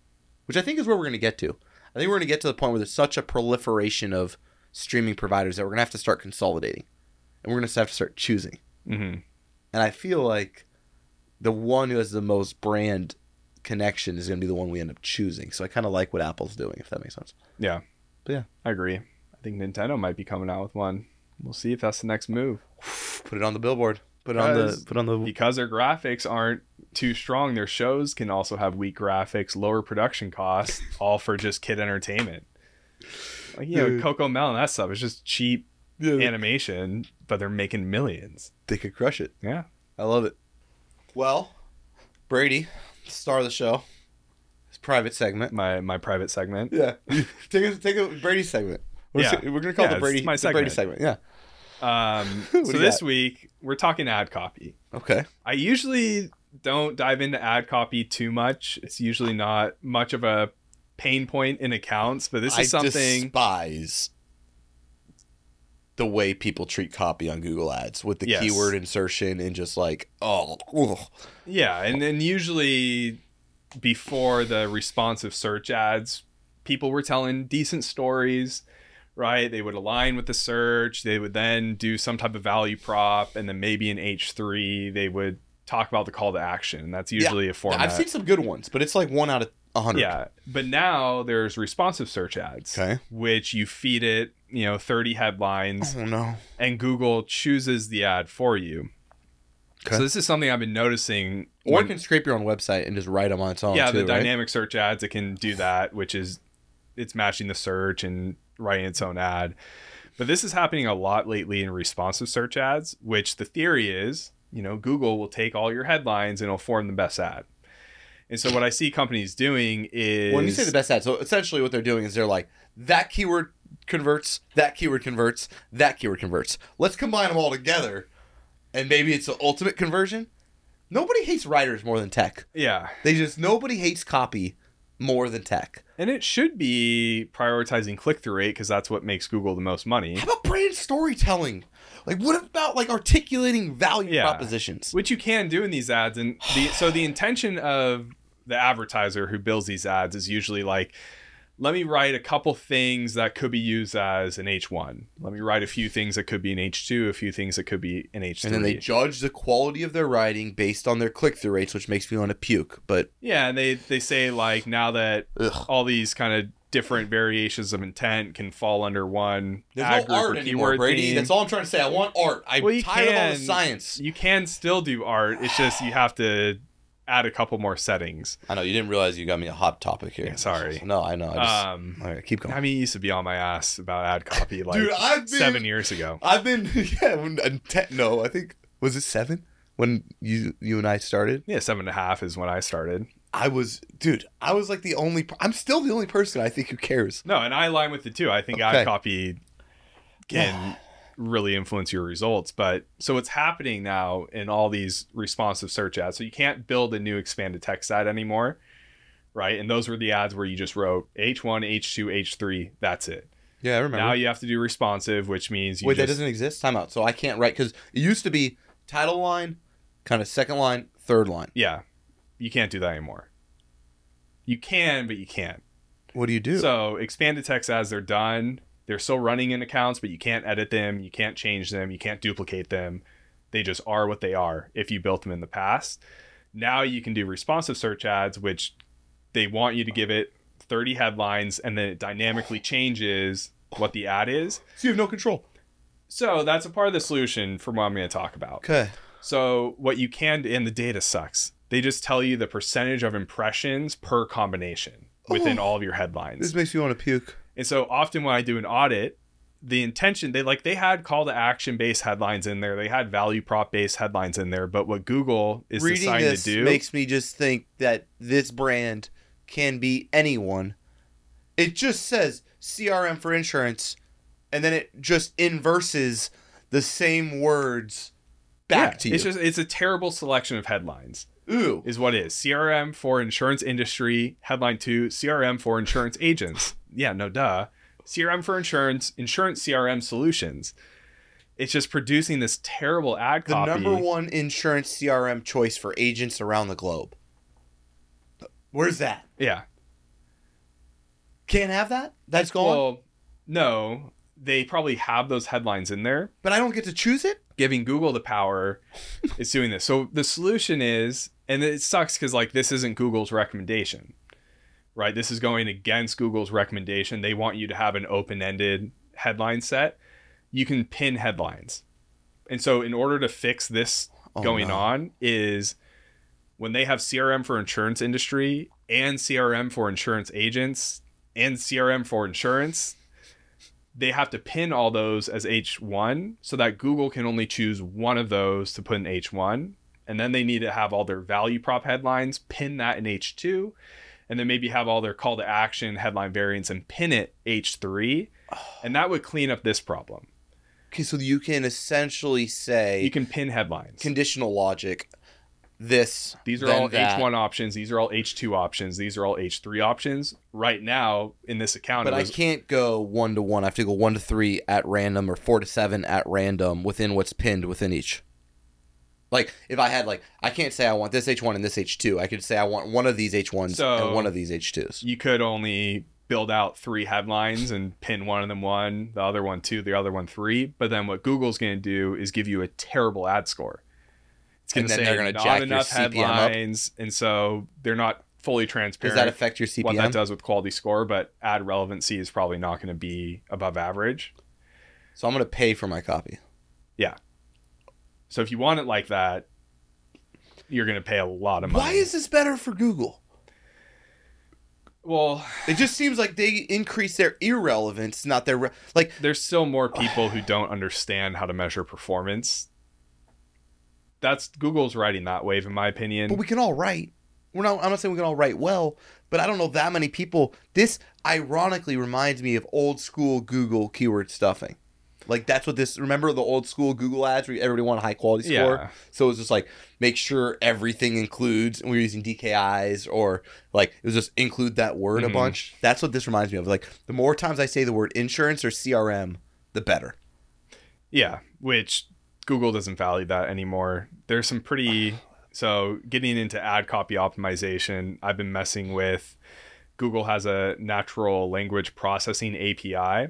Which I think is where we're going to get to. I think we're going to get to the point where there's such a proliferation of streaming providers that we're going to have to start consolidating. And we're going to have to start choosing. Mm-hmm. And I feel like the one who has the most brand connection is going to be the one we end up choosing. So I kind of like what Apple's doing, if that makes sense. Yeah. But yeah. I agree. I think Nintendo might be coming out with one. We'll see if that's the next move. Put it on the billboard. Put on the put on the because their graphics aren't too strong. Their shows can also have weak graphics, lower production costs, all for just kid entertainment. Like, you know, Cocomelon, that stuff is just cheap yeah. animation, but they're making millions. They could crush it. Yeah, I love it. Well, Brady, star of the show, his private segment, my my private segment. Yeah, take a, take a Brady segment. We're, yeah. we're going to call yeah, it the Brady, my the Brady segment. Yeah. Um, so this got? week, we're talking ad copy. Okay. I usually don't dive into ad copy too much. It's usually not much of a pain point in accounts, but this is I something... I despise the way people treat copy on Google Ads with the yes. keyword insertion and just like, oh. Ugh. Yeah, and then usually before the responsive search ads, people were telling decent stories, right? They would align with the search. They would then do some type of value prop, and then maybe in H three, they would talk about the call to action. And that's usually yeah. a format. I've seen some good ones, but it's like one out of one hundred. Yeah, but now there's responsive search ads, okay. which you feed it, you know, thirty headlines. Oh, no. And Google chooses the ad for you. Okay. So this is something I've been noticing. Or when, it can scrape your own website and just write them on its own. Yeah, too, the right? dynamic search ads, it can do that, which is it's matching the search and writing its own ad. But this is happening a lot lately in responsive search ads, which the theory is, you know, Google will take all your headlines and it'll form the best ad. And so what I see companies doing is... When you say the best ad, so essentially what they're doing is they're like, that keyword converts, that keyword converts, that keyword converts. Let's combine them all together. And maybe it's the ultimate conversion. Nobody hates writers more than tech. Yeah. They just, nobody hates copy more than tech. And it should be prioritizing click-through rate because that's what makes Google the most money. How about brand storytelling? Like, what about like articulating value yeah. propositions? Which you can do in these ads. And the, so the intention of the advertiser who builds these ads is usually like, let me write a couple things that could be used as an H one. Let me write a few things that could be an H two, a few things that could be an H three. And then they judge the quality of their writing based on their click-through rates, which makes me want to puke. But yeah, and they, they say, like, now that Ugh. all these kind of different variations of intent can fall under one There's ad no group art or anymore, Brady. Theme. That's all I'm trying to say. I want art. I'm well, tired can, of all the science. You can still do art. It's just you have to... add a couple more settings. I know you didn't realize you got me a hot topic here. Yeah, sorry. No, I know. I just, um, all right, keep going. I mean, you used to be on my ass about ad copy like Dude, I've been, seven years ago. I've been, yeah, when, no, I think, was it seven when you you and I started? Yeah, seven and a half is when I started. I was, dude, I was like the only, I'm still the only person I think who cares. No, and I align with it too. I think okay. ad copy can really influence your results. But so what's happening now in all these responsive search ads, so you can't build a new expanded text ad anymore, right? And those were the ads where you just wrote H one, H two, H three, that's it. Yeah, I remember. Now you have to do responsive, which means you wait just... that doesn't exist. Time out. So I can't write, because it used to be title line, kind of second line, third line. Yeah, you can't do that anymore. You can, but you can't. What do you do? So expanded text ads, they're done. They're still running in accounts, but you can't edit them. You can't change them. You can't duplicate them. They just are what they are if you built them in the past. Now you can do responsive search ads, which they want you to give it thirty headlines, and then it dynamically changes what the ad is. So you have no control. So that's a part of the solution for what I'm going to talk about. Okay. So what you can, and the data sucks. They just tell you the percentage of impressions per combination within oh, all of your headlines. This makes me want to puke. And so often when I do an audit, the intention, they like they had call to action based headlines in there. They had value prop based headlines in there. But what Google is Reading deciding this to do makes me just think that this brand can be anyone. It just says C R M for insurance, and then it just inverses the same words back yeah, to you. It's just it's a terrible selection of headlines. Ooh. Is what it is. C R M for insurance industry. Headline two, C R M for insurance agents. Yeah, no duh. C R M for insurance, insurance C R M solutions. It's just producing this terrible ad the copy. The number one insurance C R M choice for agents around the globe. Where's that? Yeah. Can't have that? That's gone? Well, no. They probably have those headlines in there. But I don't get to choose it? Giving Google the power is doing this. So the solution is, and it sucks because like this isn't Google's recommendation, right? This is going against Google's recommendation. They want you to have an open-ended headline set. You can pin headlines. And so in order to fix this oh, going no. on is when they have C R M for insurance industry and C R M for insurance agents and C R M for insurance, they have to pin all those as H one so that Google can only choose one of those to put in H one. And then they need to have all their value prop headlines, pin that in H two, and then maybe have all their call to action headline variants and pin it H three. And that would clean up this problem. Okay, so you can essentially say... You can pin headlines. Conditional logic. This, These are all that. H one options. These are all H two options. These are all H three options. Right now, in this account... But it was, I can't go one to one. I have to go one to three at random or four to seven at random within what's pinned within each. Like, if I had, like... I can't say I want this H one and this H two. I could say I want one of these H ones so and one of these H twos. You could only... build out three headlines and pin one of them one, the other one two, the other one three. But then what Google's going to do is give you a terrible ad score. It's going to say gonna not enough headlines, and so they're not fully transparent. Does that affect your C P M? What that does with quality score, but ad relevancy is probably not going to be above average. So I'm going to pay for my copy. Yeah. So if you want it like that, you're going to pay a lot of money. Why is this better for Google? Well, it just seems like they increase their irrelevance, not their re- like. There's still more people who don't understand how to measure performance. That's Google's riding that wave, in my opinion. But we can all write. We're not. I'm not saying we can all write well, but I don't know that many people. This ironically reminds me of old school Google keyword stuffing. Like that's what this. Remember the old school Google ads where everybody wanted a high quality score. Yeah. So it was just like make sure everything includes. And we were using D K Is or like it was just include that word mm-hmm. a bunch. That's what this reminds me of. Like the more times I say the word insurance or C R M, the better. Yeah, which Google doesn't value that anymore. There's some pretty so getting into ad copy optimization. I've been messing with. Google has a natural language processing A P I.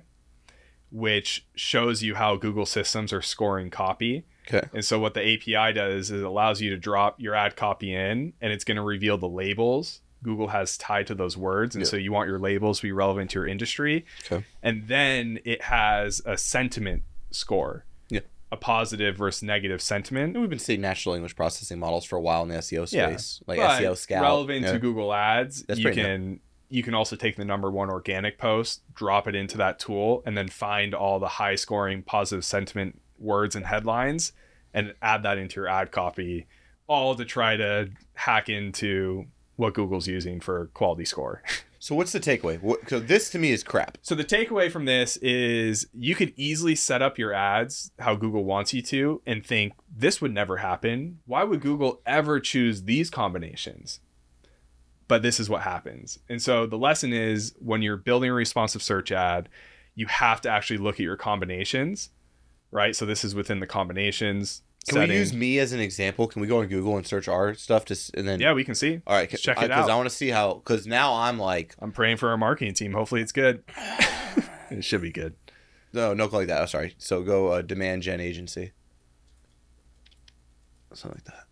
Which shows you how Google systems are scoring copy. Okay. And so what the A P I does is it allows you to drop your ad copy in, and it's going to reveal the labels Google has tied to those words. And yeah. so you want your labels to be relevant to your industry. Okay. And then it has a sentiment score, yeah. a positive versus negative sentiment. And we've been seeing natural language processing models for a while in the S E O space, yeah. like but S E O Scout. Relevant yeah. to Google Ads, That's you can... Neat. You can also take the number one organic post, drop it into that tool, and then find all the high scoring positive sentiment words and headlines and add that into your ad copy, all to try to hack into what Google's using for quality score. So what's the takeaway? What, so this to me is crap. So the takeaway from this is you could easily set up your ads how Google wants you to and think this would never happen. Why would Google ever choose these combinations? But this is what happens. And so the lesson is when you're building a responsive search ad, you have to actually look at your combinations, right? So this is within the combinations. Can setting. We use me as an example? Can we go on Google and search our stuff to, and then yeah, we can see. All right, Let's check I, it out. Because I want to see how. Because now I'm like, I'm praying for our marketing team. Hopefully it's good. It should be good. No, no, like that. Oh, sorry. So go uh, demand gen agency, something like that.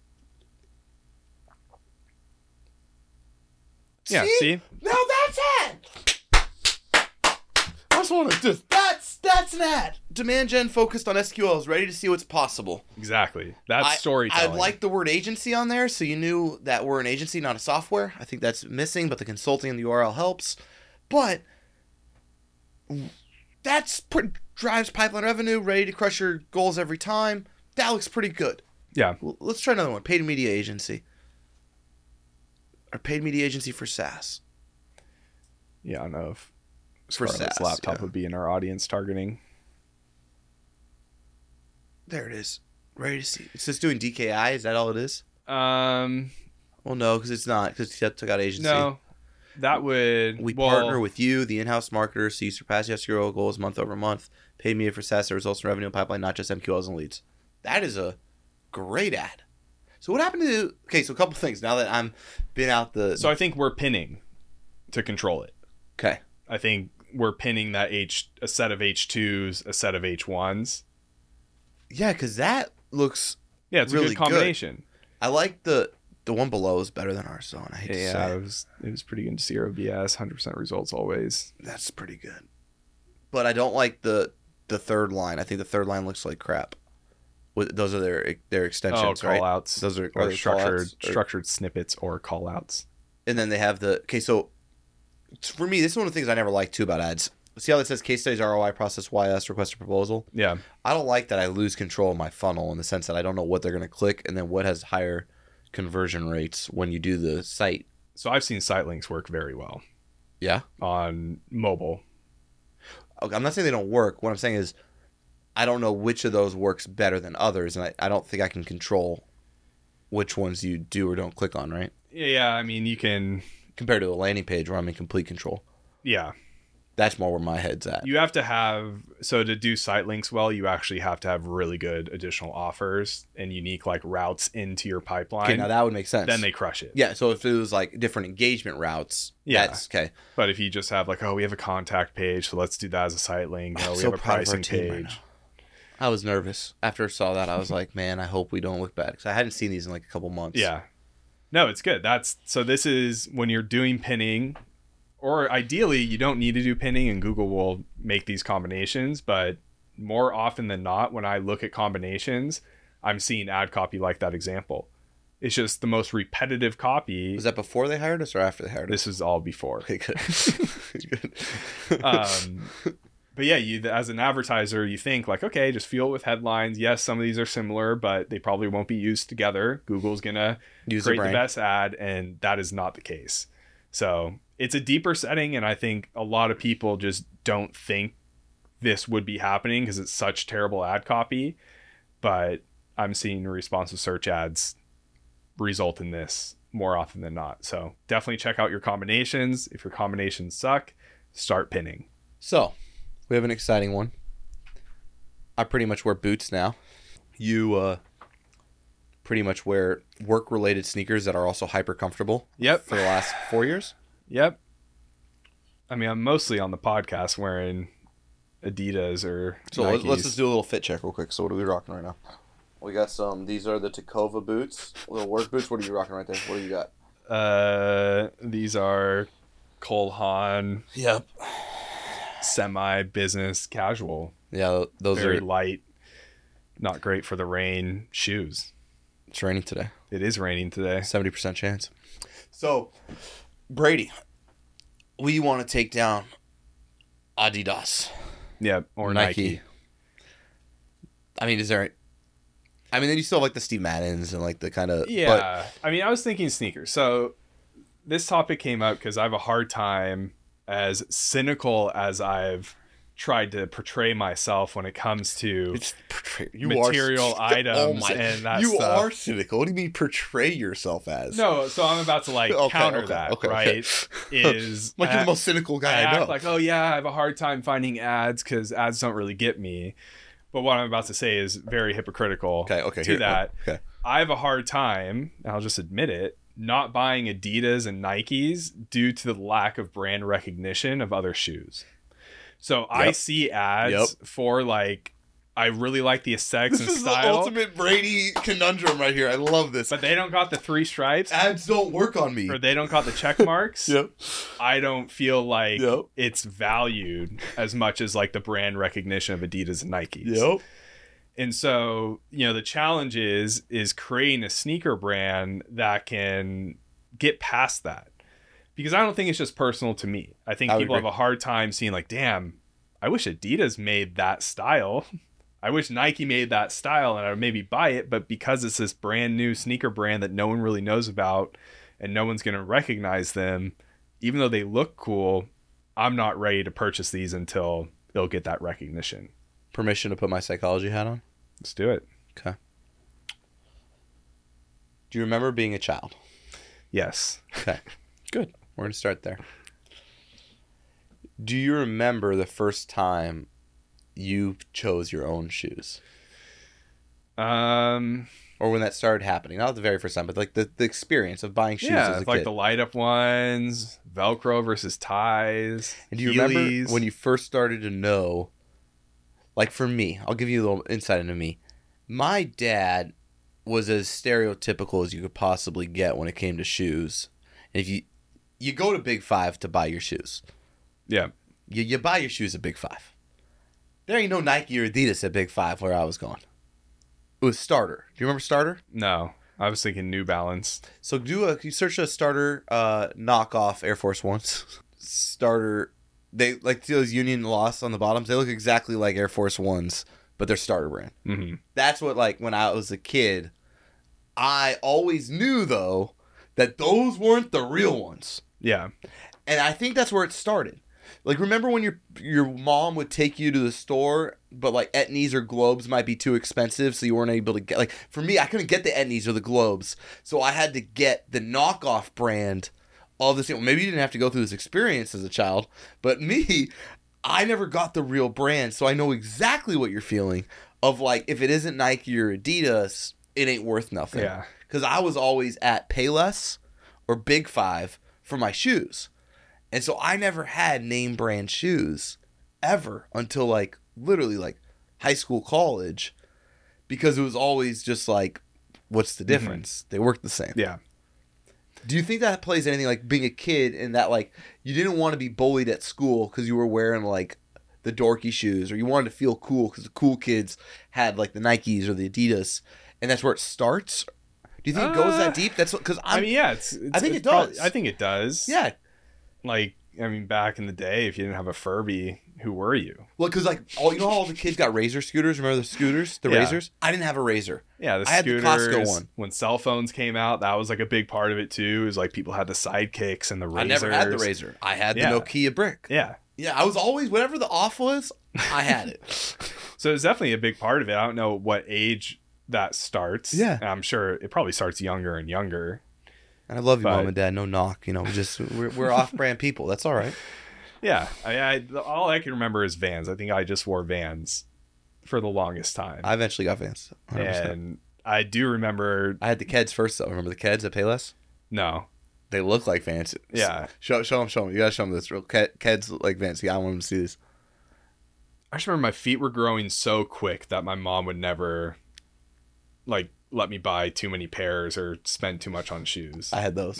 Yeah, see? see? Now that's it! I just want to just... That's, that's an ad! Demand gen focused on S Q Ls, ready to see what's possible. Exactly. That's storytelling. I, I like the word agency on there, so you knew that we're an agency, not a software. I think that's missing, but the consulting in the U R L helps. But that's pretty, drives pipeline revenue, ready to crush your goals every time. That looks pretty good. Yeah. Let's try another one. Paid media agency. Or paid media agency for SaaS. Yeah, I don't know if Scarlett's laptop yeah. would be in our audience targeting. There it is. Ready to see. It's just doing D K I. Is that all it is? Um. Well, no, because it's not. Because you took out agency. No, that would... We well, partner with you, the in-house marketer, so you surpass your S E O goals month over month. Paid media for SaaS, the results in revenue and pipeline, not just M Q Ls and leads. That is a great ad. So what happened to... Okay, so a couple things now that I'm been out the... So I think we're pinning to control it. Okay. I think we're pinning that H a set of H twos, a set of H ones. Yeah, because that looks Yeah, it's really a good combination. Good. I like the... The one below is better than ours, so I hate yeah, to say yeah, it. it was it was pretty good to see our O B S, one hundred percent results always. That's pretty good. But I don't like the the third line. I think the third line looks like crap. Those are their their extensions, oh, call right? outs. Those are, are structured outs, or... structured snippets or call outs. And then they have the okay. So for me, this is one of the things I never liked too about ads. See how that says case studies, R O I, process, Y S, request a proposal. Yeah, I don't like that. I lose control of my funnel in the sense that I don't know what they're going to click and then what has higher conversion rates when you do the site. So I've seen site links work very well. Yeah, on mobile. I'm not saying they don't work. What I'm saying is I don't know which of those works better than others, and I, I don't think I can control which ones you do or don't click on, right? Yeah, I mean, you can... Compared to a landing page where I'm in complete control. Yeah. That's more where my head's at. You have to have... So to do site links well, you actually have to have really good additional offers and unique like routes into your pipeline. Okay, now that would make sense. Then they crush it. Yeah, so if it was like different engagement routes, yeah. that's okay. But if you just have like, oh, we have a contact page, so let's do that as a site link. Oh, we so have a pricing page. Right, I was nervous. After I saw that, I was like, man, I hope we don't look bad. Because I hadn't seen these in like a couple months. Yeah. No, it's good. That's so this is when you're doing pinning, or ideally you don't need to do pinning and Google will make these combinations. But more often than not, when I look at combinations, I'm seeing ad copy like that example. It's just the most repetitive copy. Was that before they hired us or after they hired us? This is all before. Okay, good. good. Um, But yeah, you as an advertiser, you think like, okay, just fill it with headlines. Yes, some of these are similar, but they probably won't be used together. Google's going to create the best ad, and that is not the case. So it's a deeper setting, and I think a lot of people just don't think this would be happening because it's such terrible ad copy. But I'm seeing responsive search ads result in this more often than not. So definitely check out your combinations. If your combinations suck, start pinning. So... We have an exciting one. I pretty much wear boots now. You uh, pretty much wear work-related sneakers that are also hyper-comfortable. Yep. For the last four years. Yep. I mean, I'm mostly on the podcast wearing Adidas or So Nikes. Let's just do a little fit check real quick. So what are we rocking right now? We got some. These are the Tacova boots. Little work boots. What are you rocking right there? What do you got? Uh, These are Cole Haan. Yep. Semi business casual, yeah. Those very are very light, not great for the rain shoes. It's raining today. It is raining today. Seventy percent chance. So, Brady, we want to take down Adidas. Yeah, or Nike. Nike. I mean, is there? I mean, then you still have like the Steve Maddens and like the kind of yeah. But... I mean, I was thinking sneakers. So this topic came up because I have a hard time. As cynical as I've tried to portray myself when it comes to you material are, items oh and that you stuff. You are cynical. What do you mean portray yourself as? No, so I'm about to like okay, counter okay, that, okay, right? Okay. Is like you're the most cynical guy I, I know. Like, oh yeah, I have a hard time finding ads because ads don't really get me. But what I'm about to say is very hypocritical okay, okay, to here, that. Okay. I have a hard time, and I'll just admit it, not buying Adidas and Nikes due to the lack of brand recognition of other shoes. So yep. I see ads yep. for like, I really like the aesthetics this and style. This is the ultimate Brady conundrum right here. I love this. But they don't got the three stripes. Ads don't work on me. Or they don't got the check marks. Yep. I don't feel like yep. it's valued as much as like the brand recognition of Adidas and Nikes. Yep. And so, you know, the challenge is, is creating a sneaker brand that can get past that. Because I don't think it's just personal to me. I think I people agree. Have a hard time seeing like, damn, I wish Adidas made that style. I wish Nike made that style and I would maybe buy it. But because it's this brand new sneaker brand that no one really knows about and no one's going to recognize them, even though they look cool, I'm not ready to purchase these until they'll get that recognition. Permission to put my psychology hat on? Let's do it. Okay. Do you remember being a child? Yes. Okay. Good. We're going to start there. Do you remember the first time you chose your own shoes? Um, or when that started happening? Not the very first time, but like the, the experience of buying shoes yeah, as a like kid. The light-up ones, Velcro versus ties, and do you Heelys? Remember when you first started to know... Like for me, I'll give you a little insight into me. My dad was as stereotypical as you could possibly get when it came to shoes. And if you you go to Big Five to buy your shoes. Yeah. You you buy your shoes at Big Five. There ain't no Nike or Adidas at Big Five where I was going. It was Starter. Do you remember Starter? No. I was thinking New Balance. So do a you search a Starter uh, knockoff Air Force Ones. Starter. They like those Union Lost on the bottoms. They look exactly like Air Force Ones, but they're Starter brand. Mm-hmm. That's what like when I was a kid, I always knew though that those weren't the real ones. Yeah, and I think that's where it started. Like, remember when your your mom would take you to the store, but like Etnies or Globes might be too expensive, so you weren't able to get. Like, for me, I couldn't get the Etnies or the Globes, so I had to get the knockoff brand of the same. Well, maybe you didn't have to go through this experience as a child, but me, I never got the real brand, so I know exactly what you're feeling of like, if it isn't Nike or Adidas, it ain't worth nothing. Yeah. Because I was always at Payless or Big Five for my shoes. And so I never had name brand shoes ever until like literally like high school, college, because it was always just like, what's the difference? Mm-hmm. They work the same. Yeah. Do you think that plays anything like being a kid and that like you didn't want to be bullied at school because you were wearing like the dorky shoes, or you wanted to feel cool because the cool kids had like the Nikes or the Adidas, and that's where it starts? Do you think uh, it goes that deep? That's because I mean, yeah, it's, it's I think it's it does. Probably, I think it does. Yeah. Like, I mean, back in the day, if you didn't have a Furby, who were you? Well, because like, all you know, how all the kids got Razor scooters. Remember the scooters, the yeah. Razors? I didn't have a Razor. Yeah, the I scooters. I had the Costco one. When cell phones came out, that was like a big part of it too. Is like people had the sidekicks and the Razors. I never had the Razor. I had yeah. the Nokia brick. Yeah. Yeah, I was always, whatever the off was, I had it. So it's definitely a big part of it. I don't know what age that starts. Yeah. And I'm sure it probably starts younger and younger. And I love you, but... mom and dad. No knock. You know, just we're, we're off-brand people. That's all right. Yeah. I, I all I can remember is Vans. I think I just wore Vans for the longest time. I eventually got Vans. one hundred percent. And I do remember. I had the Keds first, though. Remember the Keds at Payless? No. They look like Vans. Yeah. Show, show them, show them. You got to show them this. Real Keds look like Vans. Yeah, I want them to see this. I just remember my feet were growing so quick that my mom would never, like, let me buy too many pairs or spend too much on shoes. I had those.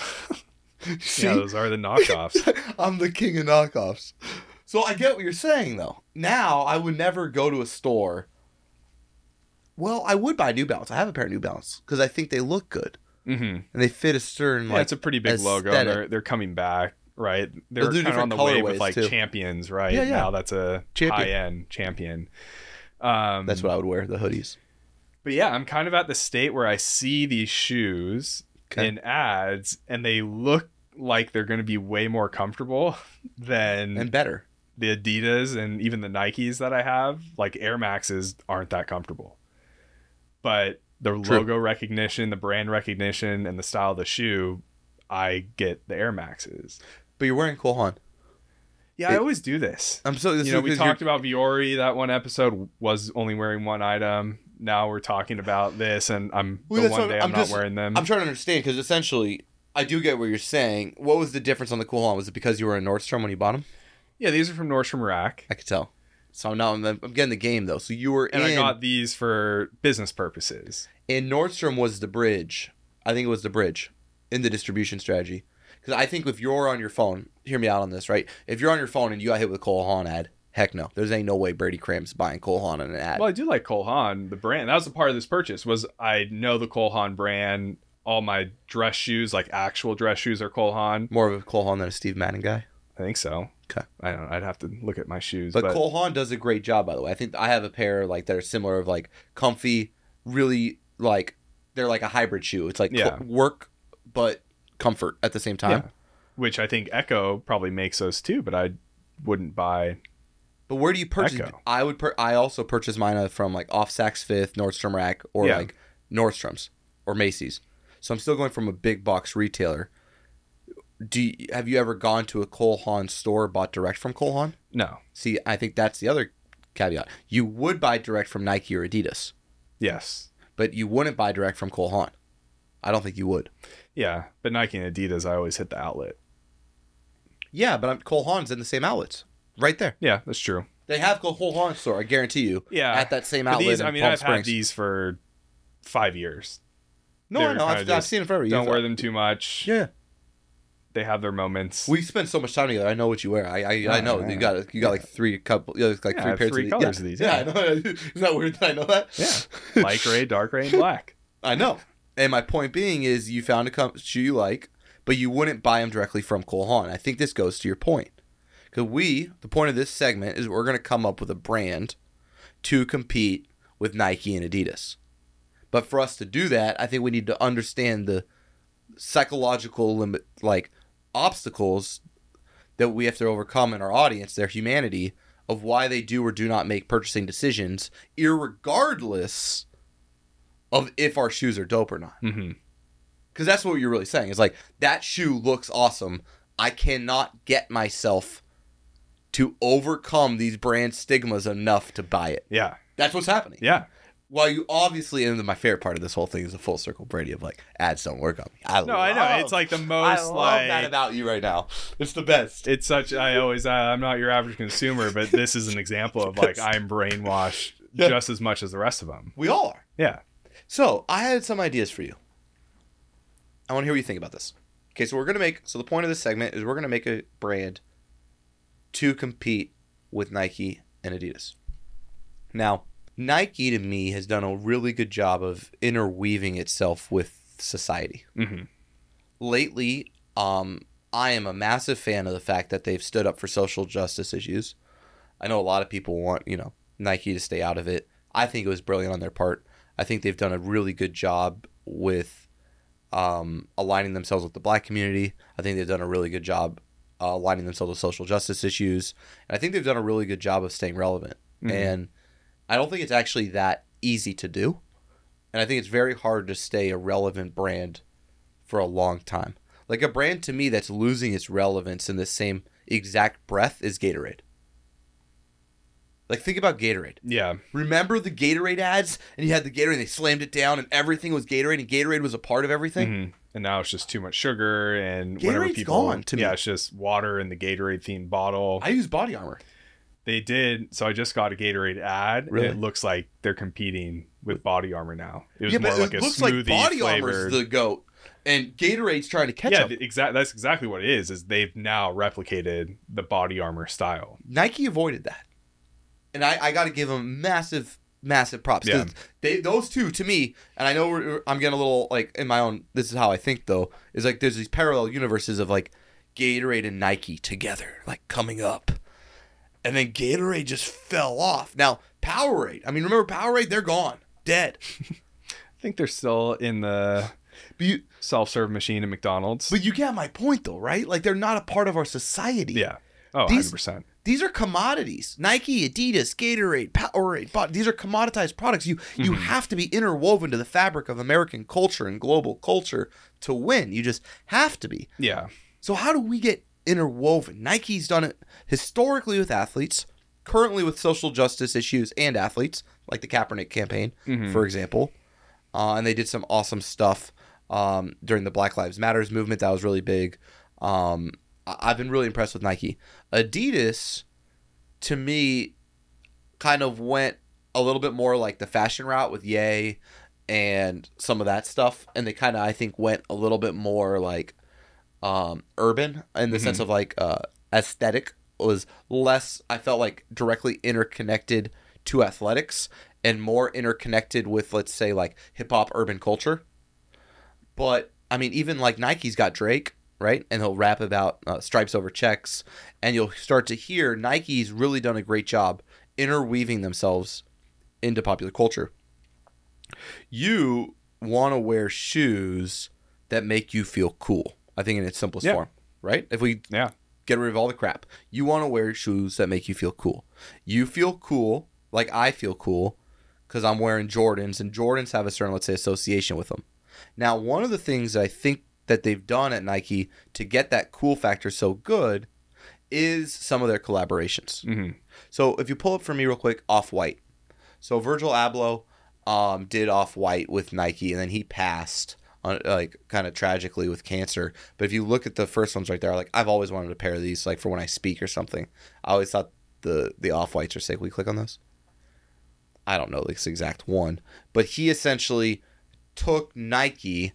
Yeah, those are the knockoffs. I'm the king of knockoffs. So I get what you're saying, though. Now, I would never go to a store. Well, I would buy New Balance. I have a pair of New Balance because I think they look good. Mm-hmm. And they fit a certain, yeah, like, it's a pretty big aesthetic logo. They're they're coming back, right? They're kind of on the wave with like too. Champions, right? Yeah, yeah. Now that's a champion. High-end Champion. Um, that's what I would wear, the hoodies. But yeah, I'm kind of at the state where I see these shoes okay. in ads, and they look like they're going to be way more comfortable than and better the Adidas and even the Nikes that I have. Like Air Maxes aren't that comfortable, but the True. Logo recognition, the brand recognition, and the style of the shoe, I get the Air Maxes. But you're wearing Kohan. Yeah, it, I always do this. I'm so. This you know, we talked you're... about Viore. That one episode was only wearing one item. Now we're talking about this, and I'm well, the one day I'm, I'm not just, wearing them. I'm trying to understand because essentially, I do get what you're saying. What was the difference on the Kohan? Was it because you were in Nordstrom when you bought them? Yeah, these are from Nordstrom Rack. I could tell. So now I'm, I'm getting the game, though. So you were and in... And I got these for business purposes. And Nordstrom was the bridge. I think it was the bridge in the distribution strategy. Because I think if you're on your phone... Hear me out on this, right? If you're on your phone and you got hit with a Cole Haan ad, heck no. There's ain't no way Brady Cram's buying Cole Haan in an ad. Well, I do like Cole Haan, the brand. That was a part of this purchase was I know the Cole Haan brand. All my dress shoes, like actual dress shoes, are Cole Haan. More of a Cole Haan than a Steve Madden guy? I think so. Okay. I don't know. I'd have to look at my shoes. But, but Cole Haan does a great job, by the way. I think I have a pair like that are similar of like comfy, really like they're like a hybrid shoe. It's like yeah. work but comfort at the same time. Yeah. Which I think Echo probably makes those too, but I wouldn't buy. But where do you purchase? Echo. I would. Per- I also purchase mine from like off Saks Fifth, Nordstrom Rack, or yeah. like Nordstrom's or Macy's. So I'm still going from a big box retailer. Do you, have you ever gone to a Cole Haan store bought direct from Cole Haan? No. See, I think that's the other caveat. You would buy direct from Nike or Adidas. Yes. But you wouldn't buy direct from Cole Haan. I don't think you would. Yeah, but Nike and Adidas, I always hit the outlet. Yeah, but I'm, Cole Haan's in the same outlets. Right there. Yeah, that's true. They have a Cole Haan store, I guarantee you. Yeah. At that same outlet. These, I mean, Palm I've Springs. Had these for five years. No, I know. I've, I've seen them forever. Don't You've, wear them too much. Yeah. They have their moments. We spend so much time together. I know what you wear. I I, yeah, I know yeah, you got you got yeah. like three couple like yeah, three pairs three of, colors these. Yeah. of these. Yeah, I know. Isn't that weird that I know that? Yeah, light gray, dark gray, and black. I know. And my point being is, you found a shoe you like, but you wouldn't buy them directly from Cole Haan. I think this goes to your point, because we the point of this segment is we're going to come up with a brand to compete with Nike and Adidas. But for us to do that, I think we need to understand the psychological limit, like. Obstacles that we have to overcome in our audience, their humanity, of why they do or do not make purchasing decisions, irregardless of if our shoes are dope or not. Mm-hmm. Because that's what you're really saying. It's like, that shoe looks awesome. I cannot get myself to overcome these brand stigmas enough to buy it. Yeah. That's what's happening. Yeah. Well, you obviously, and my favorite part of this whole thing is the full circle, Brady, of like, ads don't work on me. I no, love, I know. It's like the most, I love like, that about you right now. It's the best. It's such, I always, uh, I'm not your average consumer, but this is an example of like, I'm brainwashed yeah. just as much as the rest of them. We all are. Yeah. So I had some ideas for you. I want to hear what you think about this. Okay, so we're going to make, so the point of this segment is we're going to make a brand to compete with Nike and Adidas. Now, Nike, to me, has done a really good job of interweaving itself with society. Mm-hmm. Lately, um, I am a massive fan of the fact that they've stood up for social justice issues. I know a lot of people want, you know, Nike to stay out of it. I think it was brilliant on their part. I think they've done a really good job with um, aligning themselves with the black community. I think they've done a really good job uh, aligning themselves with social justice issues. And I think they've done a really good job of staying relevant. Mm-hmm. And I don't think it's actually that easy to do. And I think it's very hard to stay a relevant brand for a long time. Like, a brand to me that's losing its relevance in the same exact breath is Gatorade. Like, think about Gatorade. Yeah. Remember the Gatorade ads? And you had the Gatorade, and they slammed it down, and everything was Gatorade, and Gatorade was a part of everything. Mm-hmm. And now it's just too much sugar, and Gatorade's whatever people... gone to yeah, me. It's just water in the Gatorade-themed bottle. I use Body Armor. They did. So I just got a Gatorade ad. Really? And it looks like they're competing with Body Armor now. It was yeah, more like it a looks smoothie like Body flavored. Armor's the goat, and Gatorade's trying to catch yeah, up. Yeah, exa- that's exactly what it is, is they've now replicated the Body Armor style. Nike avoided that. And I, I got to give them massive, massive props. Yeah. They, those two, to me, and I know we're, I'm getting a little, like, in my own, this is how I think, though, is like there's these parallel universes of, like, Gatorade and Nike together, like, coming up. And then Gatorade just fell off. Now, Powerade. I mean, remember Powerade? They're gone. Dead. I think they're still in the you, self-serve machine at McDonald's. But you get my point, though, right? Like, they're not a part of our society. Yeah. Oh, these, one hundred percent. These are commodities. Nike, Adidas, Gatorade, Powerade. These are commoditized products. You, you mm-hmm. have to be interwoven to the fabric of American culture and global culture to win. You just have to be. Yeah. So how do we get interwoven? Nike's done it historically with athletes, currently with social justice issues and athletes, like the Kaepernick campaign, mm-hmm. for example. Uh, and they did some awesome stuff um, during the Black Lives Matters movement. That was really big. Um, I've been really impressed with Nike. Adidas, to me, kind of went a little bit more like the fashion route with Ye and some of that stuff. And they kind of, I think, went a little bit more like um urban in the mm-hmm. sense of like uh aesthetic was less, I felt like, directly interconnected to athletics and more interconnected with, let's say, like hip-hop urban culture. But I mean, even like Nike's got Drake, right? And he'll rap about uh, stripes over checks, and you'll start to hear Nike's really done a great job interweaving themselves into popular culture. You want to wear shoes that make you feel cool, I think, in its simplest yeah. form, right? If we yeah. get rid of all the crap, you want to wear shoes that make you feel cool. You feel cool, like I feel cool, because I'm wearing Jordans, and Jordans have a certain, let's say, association with them. Now, one of the things that I think that they've done at Nike to get that cool factor so good is some of their collaborations. Mm-hmm. So if you pull up for me real quick, Off-White. So Virgil Abloh um, did Off-White with Nike, and then he passed on, like, kind of tragically with cancer. But if you look at the first ones right there, like, I've always wanted a pair of these, like, for when I speak or something. I always thought the the Off-Whites are sick. We click on those. I don't know this exact one, but he essentially took Nike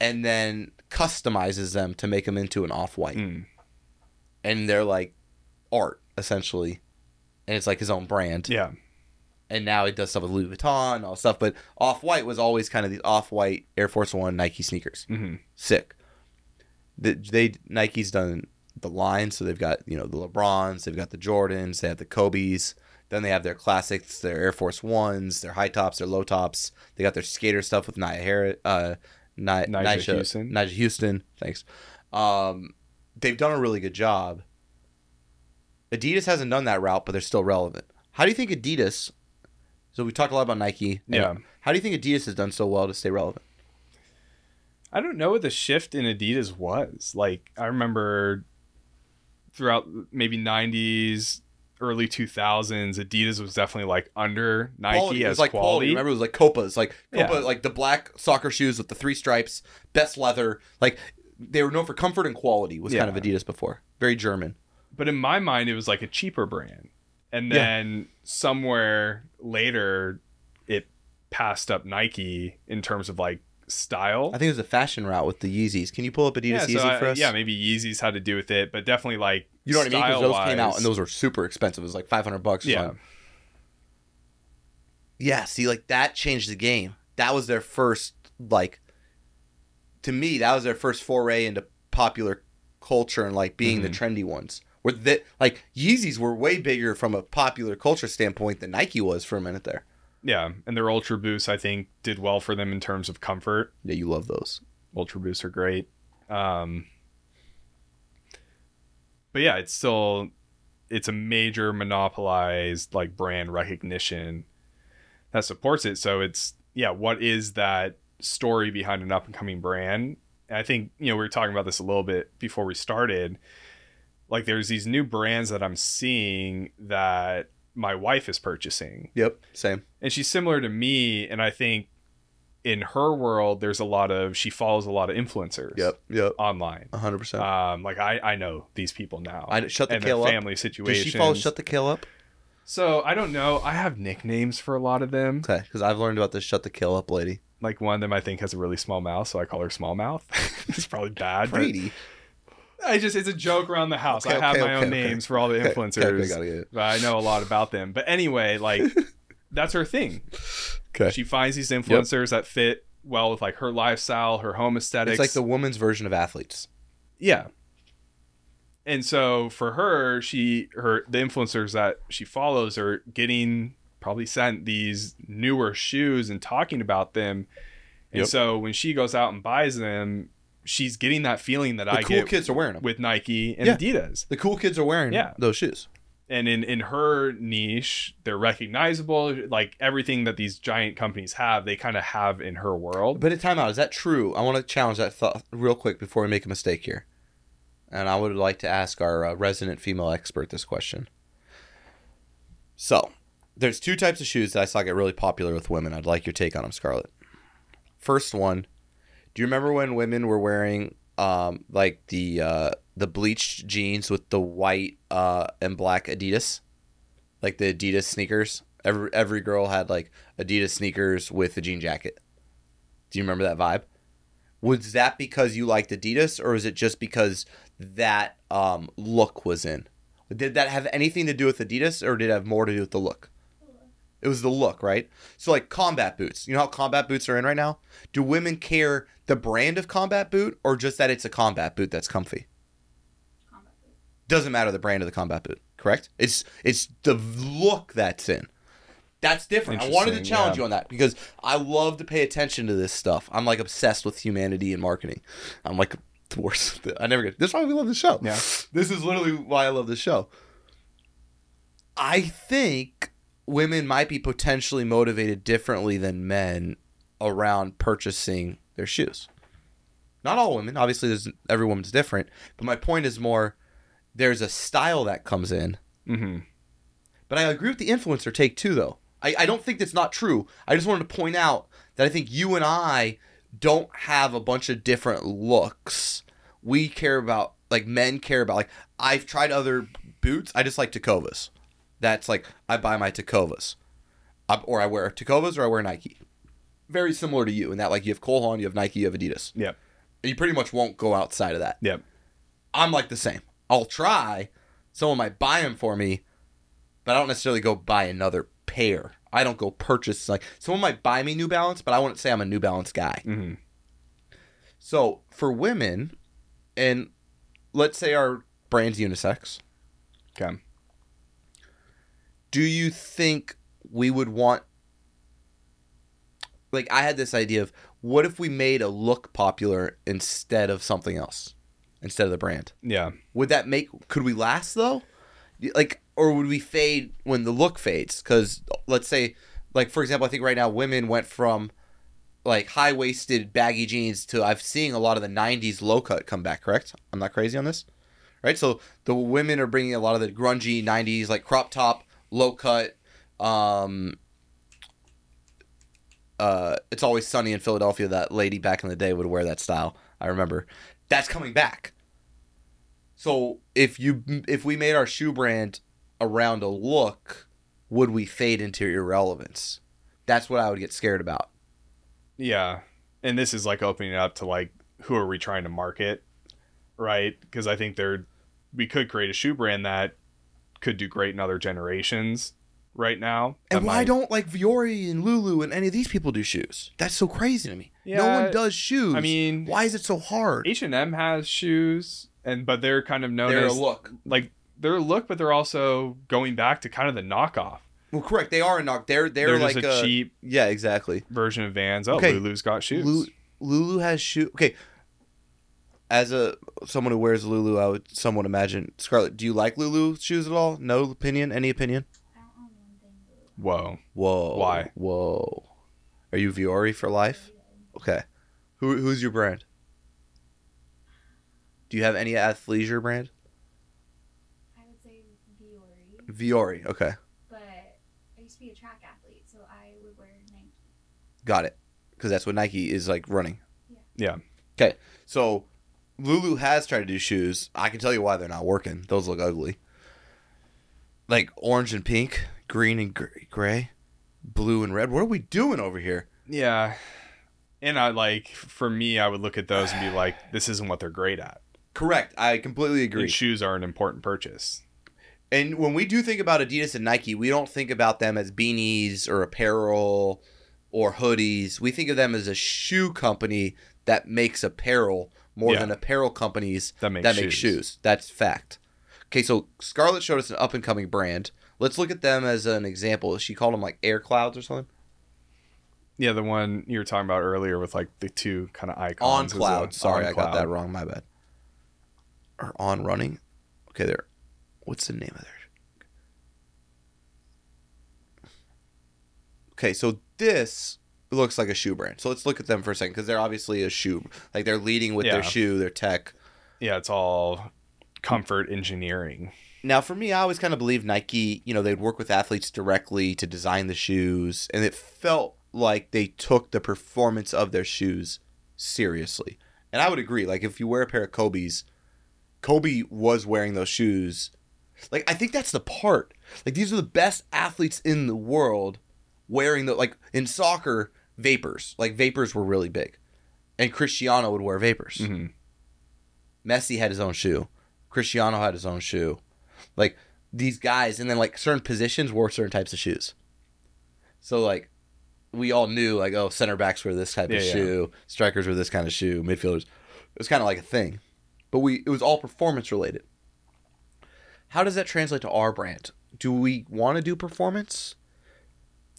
and then customizes them to make them into an Off-White, mm. and they're like art essentially, and it's like his own brand. Yeah. And now it does stuff with Louis Vuitton and all stuff. But Off-White was always kind of these Off-White Air Force One Nike sneakers. Mm-hmm. Sick. They, they Nike's done the line. So they've got, you know, the LeBrons. They've got the Jordans. They have the Kobes. Then they have their classics, their Air Force Ones, their high tops, their low tops. They got their skater stuff with Nia Harris, uh, Ni- Nigel Houston. Nigel Houston. Thanks. Um, they've done a really good job. Adidas hasn't done that route, but they're still relevant. How do you think Adidas – so we talked a lot about Nike. Yeah. How do you think Adidas has done so well to stay relevant? I don't know what the shift in Adidas was. Like, I remember throughout maybe nineties, early two thousands, Adidas was definitely like under Nike quality. As it was like quality. quality. Remember, it was like Copas. Like, Copa, yeah. like the black soccer shoes with the three stripes, best leather. Like, they were known for comfort and quality was yeah. kind of Adidas before. Very German. But in my mind, it was like a cheaper brand. And then yeah. somewhere later, it passed up Nike in terms of like style. I think it was a fashion route with the Yeezys. Can you pull up Adidas yeah, so Yeezy for I, us? Yeah, maybe Yeezys had to do with it, but definitely like you know what I mean? Because those came out and those were super expensive. It was like five hundred bucks or yeah. something. Yeah, see, like that changed the game. That was their first, like, to me, that was their first foray into popular culture and like being mm-hmm. the trendy ones. Where that like Yeezys were way bigger from a popular culture standpoint than Nike was for a minute there. Yeah, and their Ultra Boosts, I think, did well for them in terms of comfort. Yeah, you love those. Ultra Boosts are great. Um, but yeah, it's still, it's a major monopolized like brand recognition that supports it. So it's, yeah, what is that story behind an up-and-coming brand? And I think, you know, we were talking about this a little bit before we started. Like, there's these new brands that I'm seeing that my wife is purchasing. Yep, same. And she's similar to me, and I think in her world there's a lot of she follows a lot of influencers. Yep, yep. Online, one hundred percent. Um, like I, I know these people now. I shut the and kale their up. Family situation. Does she follow Shut the Kale Up? So I don't know. I have nicknames for a lot of them. Okay, because I've learned about this Shut the Kale Up lady. Like one of them I think has a really small mouth, so I call her Small Mouth. It's probably bad. Brady. I just it's a joke around the house. Okay, I have okay, my okay, own okay. names for all the influencers. Okay, okay, gotta get it. But I know a lot about them. But anyway, like that's her thing. Okay. She finds these influencers yep. that fit well with like her lifestyle, her home aesthetics. It's like the woman's version of athletes. Yeah. And so for her, she her the influencers that she follows are getting probably sent these newer shoes and talking about them. And yep. so when she goes out and buys them, she's getting that feeling that the I cool get. The cool kids are wearing them. With Nike and yeah. Adidas. The cool kids are wearing yeah. those shoes. And in, in her niche, they're recognizable. Like everything that these giant companies have, they kind of have in her world. But a timeout. Is that true? I want to challenge that thought real quick before we make a mistake here. And I would like to ask our uh, resident female expert this question. So there's two types of shoes that I saw get really popular with women. I'd like your take on them, Scarlett. First one. Do you remember when women were wearing um, like the uh, the bleached jeans with the white uh, and black Adidas, like the Adidas sneakers? Every every girl had like Adidas sneakers with a jean jacket. Do you remember that vibe? Was that because you liked Adidas, or was it just because that um, look was in? Did that have anything to do with Adidas, or did it have more to do with the look? It was the look, right? So like combat boots. You know how combat boots are in right now? Do women care the brand of combat boot or just that it's a combat boot that's comfy? Combat boot. Doesn't matter the brand of the combat boot, correct? It's it's the look that's in. That's different. I wanted to challenge yeah. you on that because I love to pay attention to this stuff. I'm like obsessed with humanity and marketing. I'm like the worst. I never get. That's why we love this show. Yeah. This is literally why I love this show. I think women might be potentially motivated differently than men around purchasing their shoes. Not all women. Obviously, there's, every woman's different. But my point is more there's a style that comes in. Mm-hmm. But I agree with the influencer take too, though. I, I don't think that's not true. I just wanted to point out that I think you and I don't have a bunch of different looks. We care about, like men care about, like I've tried other boots. I just like Tecovas. That's like, I buy my Tecovas, I, or I wear Tecovas or I wear Nike. Very similar to you in that, like, you have Cole Haan, you have Nike, you have Adidas. Yep. And you pretty much won't go outside of that. Yep. I'm like the same. I'll try. Someone might buy them for me, but I don't necessarily go buy another pair. I don't go purchase. Like, someone might buy me New Balance, but I wouldn't say I'm a New Balance guy. Mm-hmm. So for women, and let's say our brand's unisex. Okay. Do you think we would want – like I had this idea of what if we made a look popular instead of something else? instead of the brand. Yeah. Would that make, could we last though? Like, or would we fade when the look fades? Because let's say, like, for example, I think right now women went from like high-waisted baggy jeans to I've seen a lot of the nineties low-cut come back, correct? I'm not crazy on this? Right? So the women are bringing a lot of the grungy nineties, like crop top, low-cut, um, uh, It's Always Sunny in Philadelphia. That lady back in the day would wear that style. I remember. That's coming back. So if you if we made our shoe brand around a look, would we fade into irrelevance? That's what I would get scared about. Yeah. And this is like opening it up to like, who are we trying to market? Right? Because I think there, we could create a shoe brand that could do great in other generations right now. And why might... don't like Vuori and Lulu and any of these people do shoes? That's so crazy to me. Yeah, no one does shoes. I mean, why is it so hard? H and M has shoes. And but they're kind of known they're as a look. Like they're a look, but they're also going back to kind of the knockoff. Well, correct. They are a knock. They're they're, they're like just a, a cheap, yeah, exactly, version of Vans. Oh, okay. Lulu's got shoes. Lu- Lulu has shoes. Okay, as a someone who wears Lulu, I would somewhat imagine. Scarlett, do you like Lulu shoes at all? No opinion. Any opinion? I don't own anything. Whoa, whoa, why? Whoa, are you Vuori for life? Okay, who who's your brand? Do you have any athleisure brand? I would say Vuori. Vuori, okay. But I used to be a track athlete, so I would wear Nike. Got it. Because that's what Nike is like running. Yeah. Yeah. Okay. So Lulu has tried to do shoes. I can tell you why they're not working. Those look ugly. Like orange and pink, green and gray, blue and red. What are we doing over here? Yeah. And I like, for me, I would look at those and be like, this isn't what they're great at. Correct. I completely agree. And shoes are an important purchase. And when we do think about Adidas and Nike, we don't think about them as beanies or apparel or hoodies. We think of them as a shoe company that makes apparel more yeah. than apparel companies that make that shoes. Make shoes. That's fact. Okay, so Scarlett showed us an up-and-coming brand. Let's look at them as an example. She called them like Air Clouds or something. Yeah, the one you were talking about earlier with like the two kind of icons. On Cloud. Sorry, on I cloud. got that wrong. My bad. Or On Running. Okay, there. What's the name of their? Okay, so this looks like a shoe brand. So let's look at them for a second because they're obviously a shoe. Like they're leading with yeah. their shoe, their tech. Yeah, it's all comfort engineering. Now, for me, I always kind of believed Nike, you know, they'd work with athletes directly to design the shoes. And it felt like they took the performance of their shoes seriously. And I would agree. Like if you wear a pair of Kobe's, Kobe was wearing those shoes. Like, I think that's the part. Like, these are the best athletes in the world wearing the, like, in soccer, Vapors. Like, Vapors were really big. And Cristiano would wear Vapors. Mm-hmm. Messi had his own shoe. Cristiano had his own shoe. Like, these guys, and then, like, certain positions wore certain types of shoes. So, like, we all knew, like, oh, center backs wear this type yeah, of yeah. shoe. Strikers wear this kind of shoe. Midfielders. It was kind of like a thing. But we it was all performance related. How does that translate to our brand? Do we want to do performance?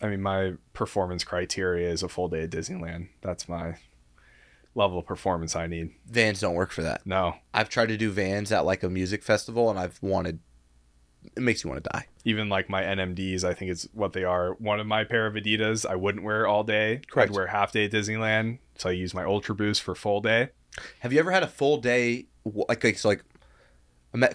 I mean, my performance criteria is a full day at Disneyland. That's my level of performance I need. Vans don't work for that. No. I've tried to do Vans at like a music festival and I've wanted, it makes you want to die. Even like my N M Ds, I think it's what they are. One of my pair of Adidas, I wouldn't wear all day. Correct. I'd wear half day at Disneyland. So I use my Ultra Boost for full day. Have you ever had a full day? Like, like, so like,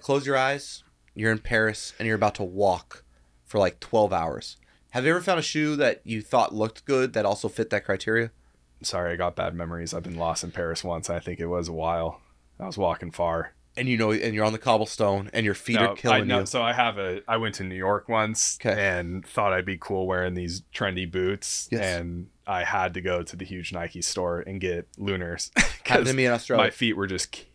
close your eyes, you're in Paris, and you're about to walk for like twelve hours. Have you ever found a shoe that you thought looked good that also fit that criteria? Sorry, I got bad memories. I've been lost in Paris once. I think it was a while. I was walking far. And you know, and you're on the cobblestone, and your feet no, are killing I know. you. So I have a, I went to New York once okay. and thought I'd be cool wearing these trendy boots. Yes. And I had to go to the huge Nike store and get Lunars. Happened to me in Australia. My feet were just killing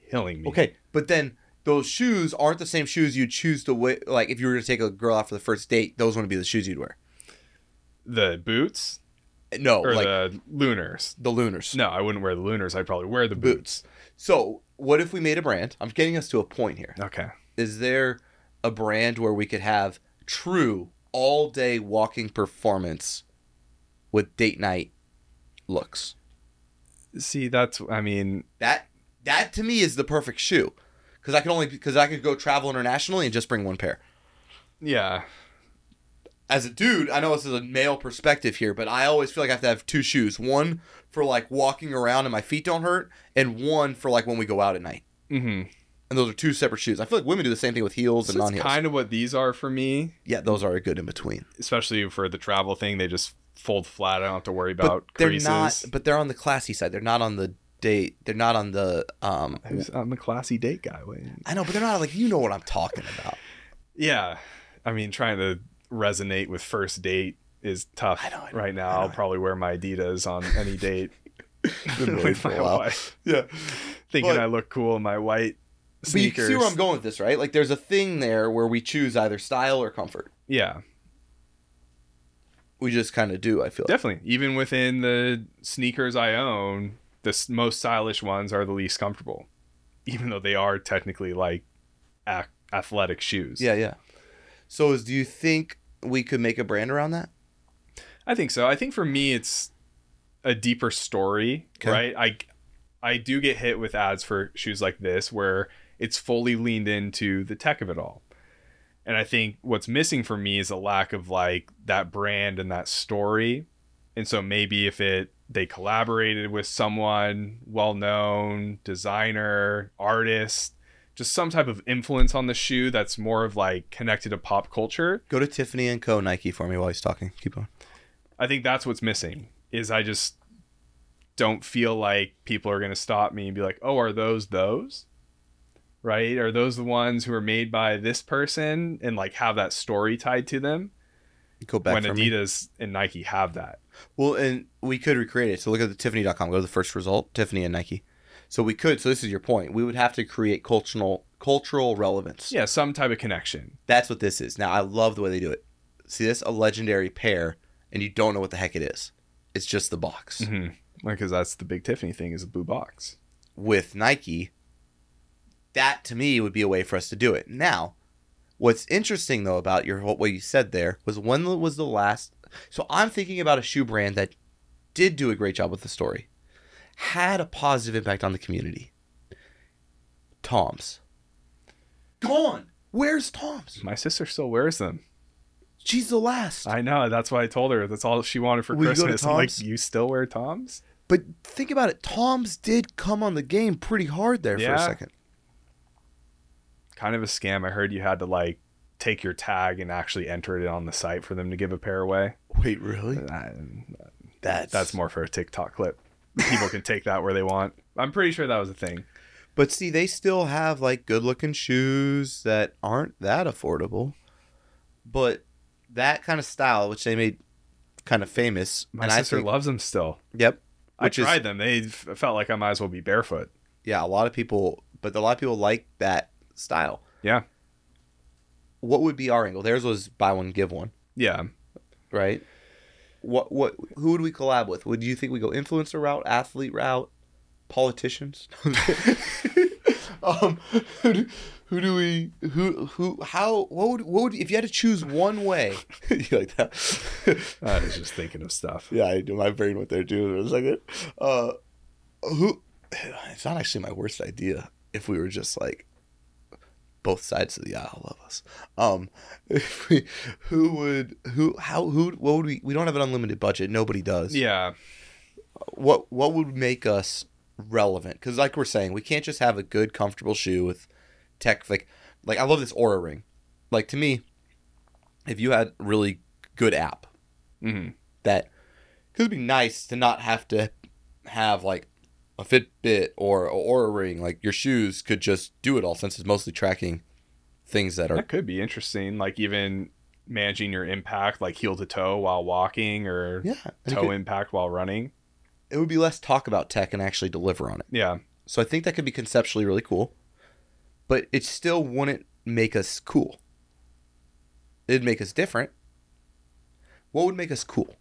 me. Okay, but then those shoes aren't the same shoes you choose to wear. Like if you were going to take a girl out for the first date, those wouldn't be the shoes you'd wear. The boots? No. Or like, the Lunars. The Lunars. No, I wouldn't wear the Lunars. I'd probably wear the boots. boots. So what if we made a brand? I'm getting us to a point here. Okay. Is there a brand where we could have true all-day walking performance with date night looks? See, that's, I mean... That... That to me is the perfect shoe. because I could only because I could go travel internationally and just bring one pair. Yeah. As a dude, I know this is a male perspective here, but I always feel like I have to have two shoes. One for, like, walking around and my feet don't hurt, and one for, like, when we go out at night. Mm-hmm. And those are two separate shoes. I feel like women do the same thing with heels and non-heels. That's kind of what these are for me. Yeah, those are a good in-between. Especially for the travel thing. They just fold flat. I don't have to worry about but they're creases. Not, but they're on the classy side. They're not on the date. They're not on the... Um, I'm a classy date guy. Wait. I know, but they're not like... You know what I'm talking about. Yeah. I mean, trying to... resonate with first date is tough I know, I know, right now. I know, I know. I'll probably wear my Adidas on any date with my wife. Yeah, thinking but, I look cool in my white sneakers. But you see where I'm going with this, right? Like, there's a thing there where we choose either style or comfort. Yeah, we just kind of do. I feel definitely like. Even within the sneakers I own, the most stylish ones are the least comfortable, even though they are technically like a- athletic shoes. Yeah, yeah. So is, do you think we could make a brand around that? I think so. I think for me, it's a deeper story, okay. Right? I, I do get hit with ads for shoes like this where it's fully leaned into the tech of it all. And I think what's missing for me is a lack of like that brand and that story. And so maybe if it they collaborated with someone well-known, designer, artist, just some type of influence on the shoe that's more of like connected to pop culture. Go to Tiffany and Co. Nike for me while he's talking. Keep on. I think that's what's missing is I just don't feel like people are going to stop me and be like, oh, are those those? Right? Are those the ones who are made by this person and like have that story tied to them? Go back when Adidas me. and Nike have that. Well, and we could recreate it. So look at the Tiffany dot com. Go to the first result, Tiffany and Nike. So we could, so this is your point, we would have to create cultural cultural relevance. Yeah, some type of connection. That's what this is. Now, I love the way they do it. See this? A legendary pair, and you don't know what the heck it is. It's just the box. Mm-hmm. Because that's the big Tiffany thing is a blue box. With Nike, that to me would be a way for us to do it. Now, what's interesting, though, about your what you said there was when was the last... So I'm thinking about a shoe brand that did do a great job with the story. Had a positive impact on the community. Tom's. Gone. Where's Tom's? My sister still wears them. She's the last. I know. That's why I told her. That's all she wanted for Will Christmas. You I'm like, you still wear Tom's? But think about it. Tom's did come on the game pretty hard there yeah. for a second. Kind of a scam. I heard you had to like take your tag and actually enter it on the site for them to give a pair away. Wait, really? I, that's That's more for a TikTok clip. People can take that where they want. I'm pretty sure that was a thing. But see, they still have like good looking shoes that aren't that affordable. But that kind of style, which they made kind of famous. My and sister I think, loves them still. Yep. I tried is, them. They felt like I might as well be barefoot. Yeah, a lot of people, but a lot of people like that style. Yeah. What would be our angle? Theirs was buy one, give one. Yeah. Right? What what? Who would we collab with? Would you think we go influencer route, athlete route, politicians? um, who, do, who do we? Who who? How? What would? What would? If you had to choose one way, you like that? I was just thinking of stuff. Yeah, I, my brain went there too. It was like, uh, who? It's not actually my worst idea. If we were just like both sides of the aisle love us. Um, if we, who would, who, how, who, what would we, we don't have an unlimited budget. Nobody does. Yeah. What, what would make us relevant? Because like we're saying, we can't just have a good, comfortable shoe with tech. Like, like I love this Oura Ring. Like to me, if you had a really good app mm-hmm. that could be nice to not have to have like a Fitbit or or a ring, like your shoes could just do it all since it's mostly tracking things that are. That could be interesting, like even managing your impact, like heel to toe while walking or yeah, toe could, impact while running. It would be less talk about tech and actually deliver on it. Yeah. So I think that could be conceptually really cool, but it still wouldn't make us cool. It'd make us different. What would make us cool?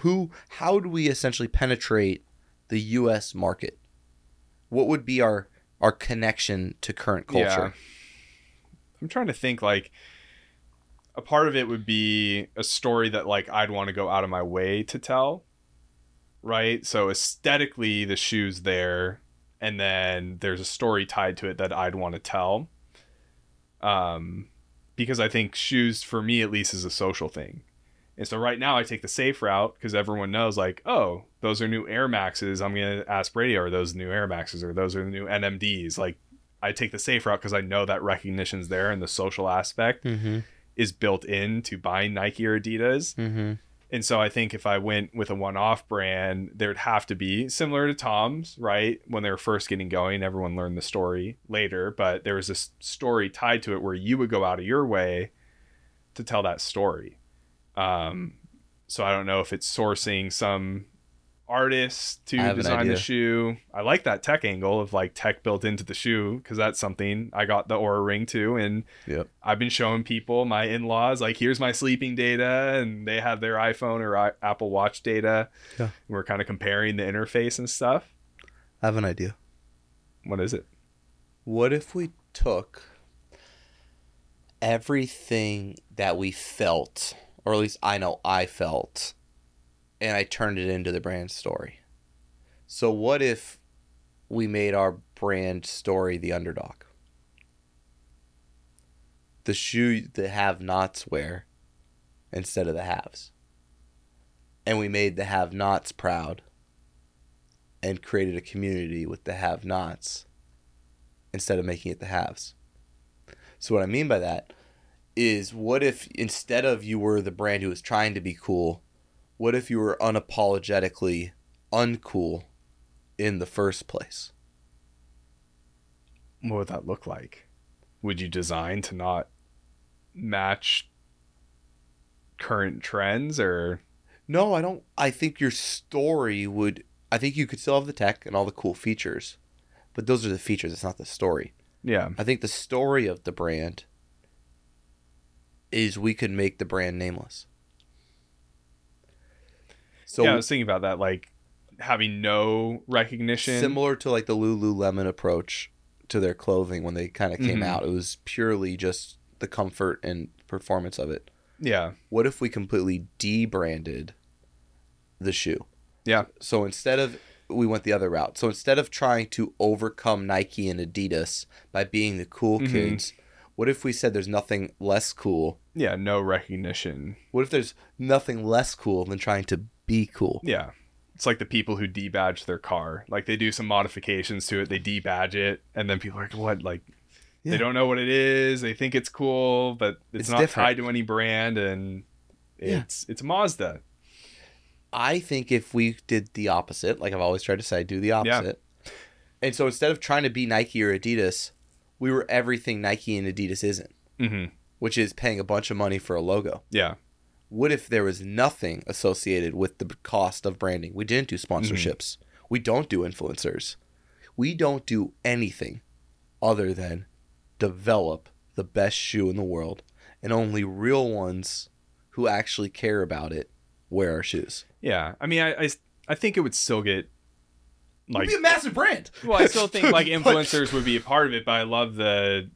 Who? How do we essentially penetrate the U S market? What would be our our connection to current culture? Yeah. I'm trying to think, like a part of it would be a story that like I'd want to go out of my way to tell, right? So aesthetically the shoe's there and then there's a story tied to it that I'd want to tell. Um, because I think shoes, for me at least, is a social thing. And so right now I take the safe route because everyone knows, like, oh, those are new Air Maxes. I'm going to ask Brady, are those new Air Maxes or those are the new N M Ds? Like, I take the safe route because I know that recognition's there and the social aspect mm-hmm. is built into buying Nike or Adidas. Mm-hmm. And so I think if I went with a one-off brand, there'd have to be similar to Tom's, right? When they were first getting going, everyone learned the story later, but there was this story tied to it where you would go out of your way to tell that story. Um, so I don't know if it's sourcing some artist to design the shoe. I like that tech angle of like tech built into the shoe, because that's something I got the Oura Ring to, and yep. I've been showing people, my in-laws, like, here's my sleeping data, and they have their iPhone or I- Apple Watch data. Yeah. We're kind of comparing the interface and stuff. I have an idea. What is it? What if we took everything that we felt, or at least I know I felt, and I turned it into the brand story? So what if we made our brand story the underdog? The shoe the have-nots wear instead of the haves. And we made the have-nots proud and created a community with the have-nots instead of making it the haves. So what I mean by that is, what if instead of you were the brand who was trying to be cool, what if you were unapologetically uncool in the first place? What would that look like? Would you design to not match current trends, or? No, I don't. I think your story would, I think you could still have the tech and all the cool features, but those are the features. It's not the story. Yeah. I think the story of the brand is we could make the brand nameless. So yeah, I was thinking about that, like having no recognition. Similar to like the Lululemon approach to their clothing when they kind of came mm-hmm. out. It was purely just the comfort and performance of it. Yeah. What if we completely de-branded the shoe? Yeah. So instead of, we went the other route. So instead of trying to overcome Nike and Adidas by being the cool mm-hmm. kids, what if we said there's nothing less cool? Yeah, no recognition. What if there's nothing less cool than trying to be cool? Yeah. It's like the people who debadge their car. Like, they do some modifications to it, they debadge it, and then people are like, what? Like, yeah. They don't know what it is. They think it's cool, but it's, it's not different. Tied to any brand, and it's yeah. it's a Mazda. I think if we did the opposite, like I've always tried to say, do the opposite. Yeah. And so instead of trying to be Nike or Adidas, we were everything Nike and Adidas isn't, mm-hmm. which is paying a bunch of money for a logo. Yeah. What if there was nothing associated with the cost of branding? We didn't do sponsorships. Mm-hmm. We don't do influencers. We don't do anything other than develop the best shoe in the world, and only real ones who actually care about it wear our shoes. Yeah. I mean, I, I, I think it would still get like, it'd be a massive brand. Well, I still think like influencers but... would be a part of it, but I love the,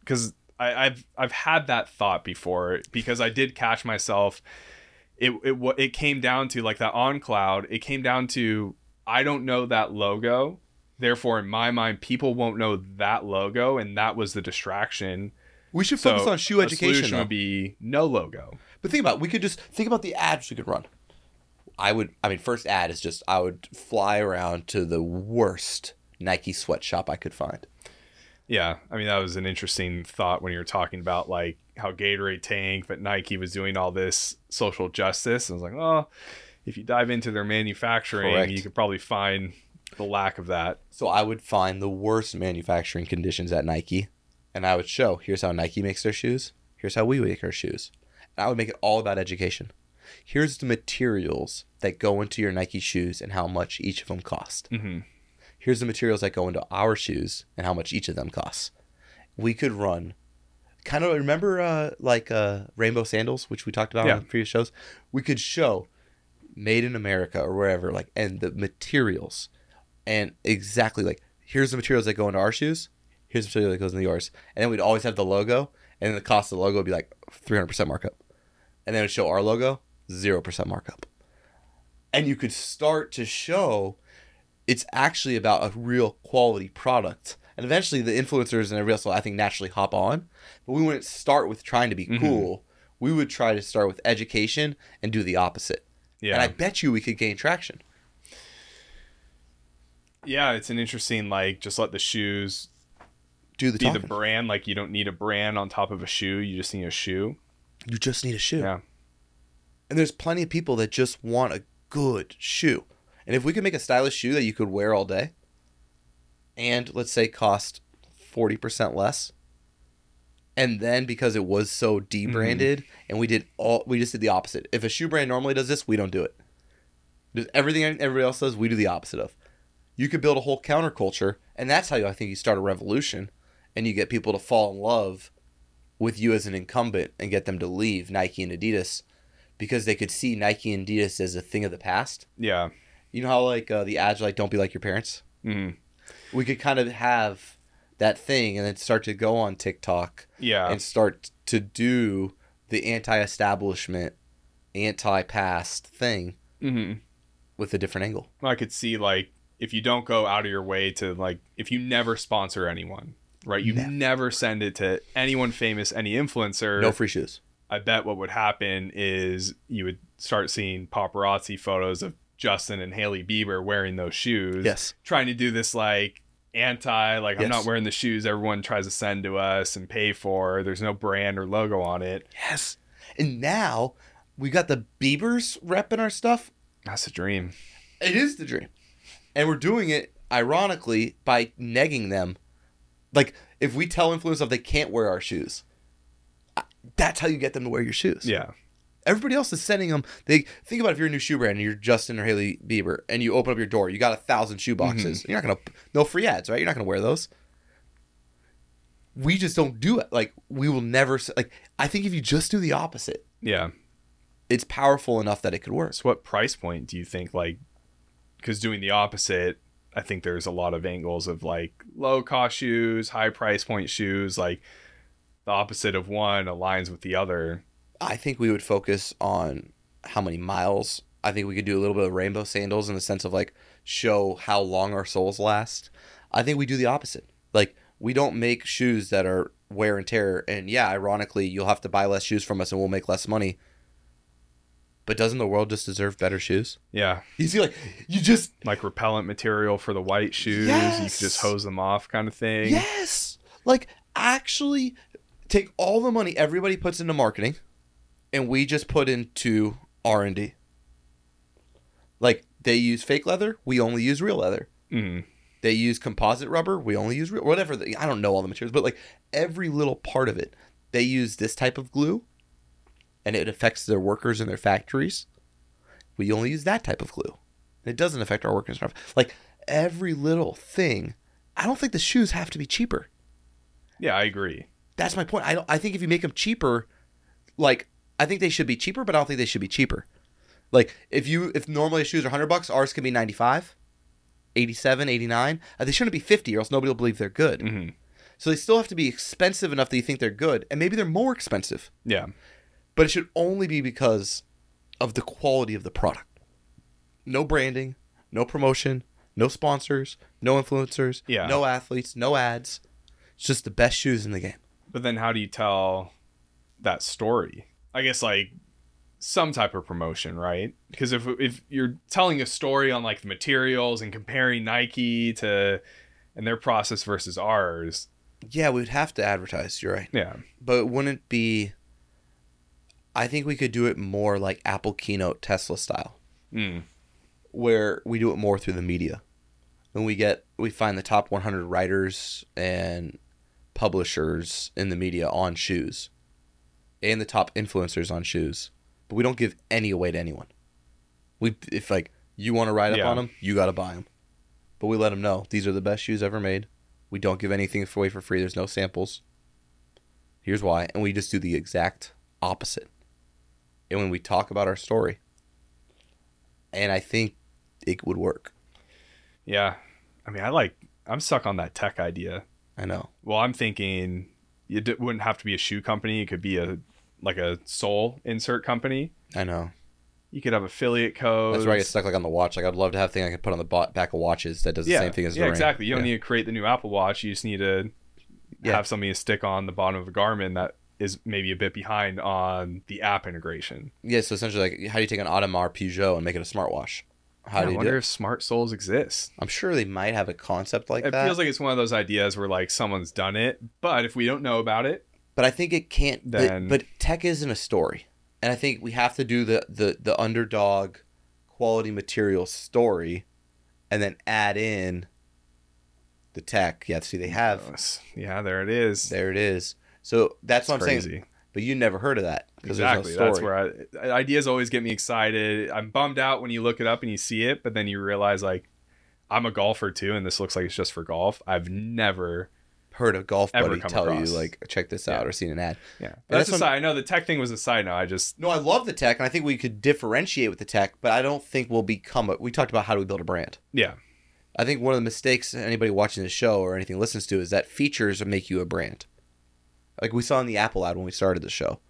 because I've I've had that thought before, because I did catch myself. It it it came down to like that on cloud. It came down to, I don't know that logo, therefore in my mind people won't know that logo, and that was the distraction. We should so focus on shoe education. The solution would be no logo. But think about it. We could just think about the ads we could run. I would, I mean, first ad is just, I would fly around to the worst Nike sweatshop I could find. Yeah. I mean, that was an interesting thought when you were talking about like how Gatorade tanked, but Nike was doing all this social justice. And I was like, oh, if you dive into their manufacturing, correct. You could probably find the lack of that. So I would find the worst manufacturing conditions at Nike, and I would show, here's how Nike makes their shoes. Here's how we make our shoes. And I would make it all about education. Here's the materials that go into your Nike shoes and how much each of them cost. Mm-hmm. Here's the materials that go into our shoes and how much each of them costs. We could run kind of, remember uh, like uh, rainbow sandals, which we talked about yeah. on previous shows. We could show made in America or wherever, like, and the materials, and exactly like, here's the materials that go into our shoes. Here's the material that goes into yours. And then we'd always have the logo, and the cost of the logo would be like three hundred percent markup. And then it would show our logo. zero percent markup. And you could start to show it's actually about a real quality product. And eventually the influencers and everybody else will, I think, naturally hop on. But we wouldn't start with trying to be mm-hmm. cool. We would try to start with education and do the opposite. Yeah. And I bet you we could gain traction. Yeah, it's an interesting, like, just let the shoes do the be talking. The brand. Like, you don't need a brand on top of a shoe. You just need a shoe. You just need a shoe. Yeah. And there's plenty of people that just want a good shoe. And if we could make a stylish shoe that you could wear all day, and let's say cost forty percent less, and then because it was so debranded, mm-hmm. and we did all we just did the opposite. If a shoe brand normally does this, we don't do it. There's everything everybody else does, we do the opposite of. You could build a whole counterculture, and that's how you, I think you start a revolution, and you get people to fall in love with you as an incumbent and get them to leave Nike and Adidas because they could see Nike and Adidas as a thing of the past. Yeah. You know how like uh, the ads are like, don't be like your parents? Mm-hmm. We could kind of have that thing and then start to go on TikTok yeah. and start to do the anti-establishment, anti-past thing mm-hmm. with a different angle. I could see like if you don't go out of your way to like if you never sponsor anyone, right? You never, never send it to anyone famous, any influencer. No free shoes. I bet what would happen is you would start seeing paparazzi photos of Justin and Hailey Bieber wearing those shoes. Yes. Trying to do this like anti, like yes. I'm not wearing the shoes everyone tries to send to us and pay for. There's no brand or logo on it. Yes. And now we got the Biebers repping our stuff. That's a dream. It is the dream. And we're doing it ironically by negging them. Like if we tell influencers they can't wear our shoes, that's how you get them to wear your shoes. Yeah. Everybody else is sending them. They think about if you're a new shoe brand and you're Justin or Hailey Bieber and you open up your door, you got a thousand shoe boxes. Mm-hmm. You're not going to, no free ads, right? You're not going to wear those. We just don't do it. Like we will never, like I think if you just do the opposite. Yeah. It's powerful enough that it could work. So what price point do you think like, because doing the opposite, I think there's a lot of angles of like low cost shoes, high price point shoes, like the opposite of one aligns with the other. I think we would focus on how many miles. I think we could do a little bit of rainbow sandals in the sense of like show how long our soles last. I think we do the opposite. Like we don't make shoes that are wear and tear. And yeah, ironically, you'll have to buy less shoes from us and we'll make less money. But doesn't the world just deserve better shoes? Yeah. You see like you just like repellent material for the white shoes. Yes. You could just hose them off kind of thing. Yes. Like actually take all the money everybody puts into marketing. And we just put into R and D. Like, they use fake leather. We only use real leather. Mm-hmm. They use composite rubber. We only use real... Whatever. The, I don't know all the materials. But, like, every little part of it. They use this type of glue. And it affects their workers in their factories. We only use that type of glue. And it doesn't affect our workers. Like, every little thing. I don't think the shoes have to be cheaper. Yeah, I agree. That's my point. I don't, I think if you make them cheaper, like... I think they should be cheaper, but I don't think they should be cheaper. Like if you if normally shoes are one hundred bucks, ours can be ninety-five, eighty-seven, eighty-nine. Uh, they shouldn't be fifty or else nobody will believe they're good. Mm-hmm. So they still have to be expensive enough that you think they're good, and maybe they're more expensive. Yeah. But it should only be because of the quality of the product. No branding, no promotion, no sponsors, no influencers, yeah. no athletes, no ads. It's just the best shoes in the game. But then how do you tell that story? I guess like some type of promotion, right? Because if if you're telling a story on like the materials and comparing Nike to and their process versus ours. Yeah, we'd have to advertise. You're right. Yeah. But it wouldn't be. I think we could do it more like Apple keynote Tesla style, mm. where we do it more through the media. And we get we find the top one hundred writers and publishers in the media on shoes. And the top influencers on shoes, but we don't give any away to anyone. We, if like you want to ride up yeah. on them, you got to buy them, but we let them know these are the best shoes ever made. We don't give anything away for free. There's no samples. Here's why. And we just do the exact opposite. And when we talk about our story, and I think it would work. Yeah. I mean, I like, I'm stuck on that tech idea. I know. Well, I'm thinking it wouldn't have to be a shoe company. It could be a, like a sole insert company. I know. You could have affiliate codes. That's where I get stuck, like on the watch. Like, I'd love to have a thing I could put on the back of watches that does the yeah. same thing as the yeah, Ring. Exactly. You don't yeah. need to create the new Apple Watch. You just need to yeah. have something to stick on the bottom of a Garmin that is maybe a bit behind on the app integration. Yeah, so essentially, like, how do you take an Audemars Peugeot and make it a smartwatch? How yeah, do you I wonder do it? if smart souls exist. I'm sure they might have a concept like it that. It feels like it's one of those ideas where, like, someone's done it, but if we don't know about it. But I think it can't. Then... But, but tech isn't a story. And I think we have to do the, the, the underdog quality material story and then add in the tech. Yeah, see, they have. Yeah, there it is. There it is. So that's, that's what I'm crazy. saying. But you never heard of that. Exactly. No that's where I, ideas always get me excited. I'm bummed out when you look it up and you see it, but then you realize, like, I'm a golfer too, and this looks like it's just for golf. I've never heard a golf buddy tell across. you, like, check this yeah. out, or seen an ad. Yeah. But that's, that's a side. I know the tech thing was a side note. I just. No, I love the tech, and I think we could differentiate with the tech, but I don't think we'll become a. We talked about how do we build a brand. Yeah. I think one of the mistakes anybody watching the show or anything listens to is that features make you a brand. Like we saw in the Apple ad when we started the show.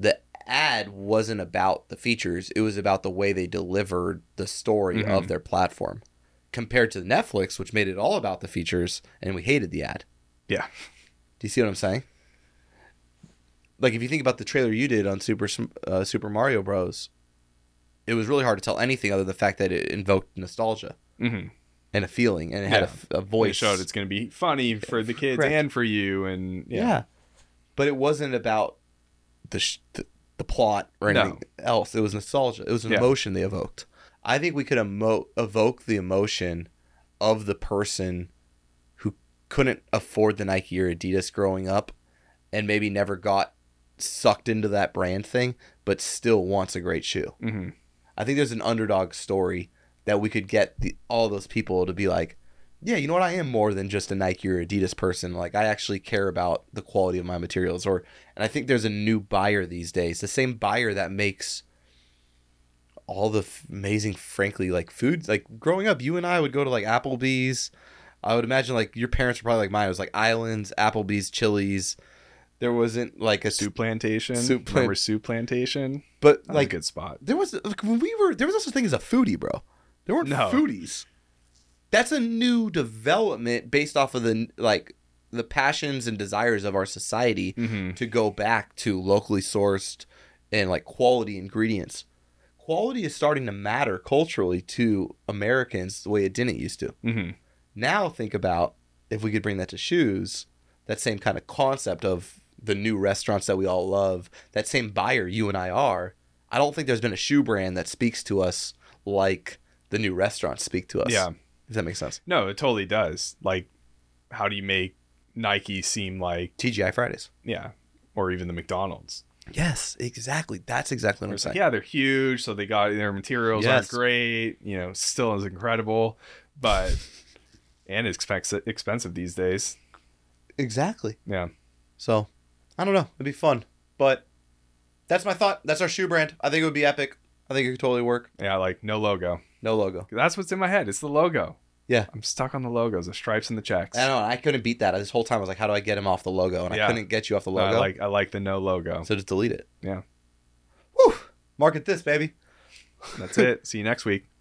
The ad wasn't about the features. It was about the way they delivered the story mm-hmm. of their platform compared to Netflix, which made it all about the features, and we hated the ad. Yeah. Do you see what I'm saying? Like, if you think about the trailer you did on Super uh, Super Mario Bros., it was really hard to tell anything other than the fact that it invoked nostalgia. Mm-hmm. And a feeling, and it yeah. had a, a voice. It showed it's going to be funny for the kids Correct. and for you, and yeah. yeah. But it wasn't about the sh- the, the plot or anything no. else. It was nostalgia. It was an yeah. emotion they evoked. I think we could emo- evoke the emotion of the person who couldn't afford the Nike or Adidas growing up, and maybe never got sucked into that brand thing, but still wants a great shoe. Mm-hmm. I think there's an underdog story that we could get the, all those people to be like, yeah, you know what? I am more than just a Nike or Adidas person. Like, I actually care about the quality of my materials. Or, and I think there's a new buyer these days, the same buyer that makes all the f- amazing, frankly, like foods. Like, growing up, you and I would go to like Applebee's. I would imagine like your parents were probably like mine. It was like Islands, Applebee's, Chili's. There wasn't like a soup plantation. Soup plant- Remember soup plantation? But that like was a good spot. There was like, when we were there was also things as a foodie, bro. There weren't no. foodies. That's a new development based off of the like the passions and desires of our society mm-hmm. to go back to locally sourced and like quality ingredients. Quality is starting to matter culturally to Americans the way it didn't used to. Mm-hmm. Now think about if we could bring that to shoes, that same kind of concept of the new restaurants that we all love, that same buyer you and I are. I don't think there's been a shoe brand that speaks to us like the new restaurants speak to us. Yeah. Does that make sense? No, it totally does. Like, how do you make Nike seem like T G I Fridays? Yeah. Or even the McDonald's. Yes, exactly. That's exactly what I'm saying. Like, yeah, they're huge. So they got their materials yes. aren't great. You know, still is incredible, but, and it's expensive these days. Exactly. Yeah. So I don't know. It'd be fun, but that's my thought. That's our shoe brand. I think it would be epic. I think it could totally work. Yeah. Like no logo. No logo. That's what's in my head. It's the logo. Yeah. I'm stuck on the logos, the stripes and the checks. I know. I couldn't beat that. This whole time I was like, how do I get him off the logo? And yeah. I couldn't get you off the logo. No, I like I like the no logo. So just delete it. Yeah. Woo! Market this, baby. That's it. See you next week.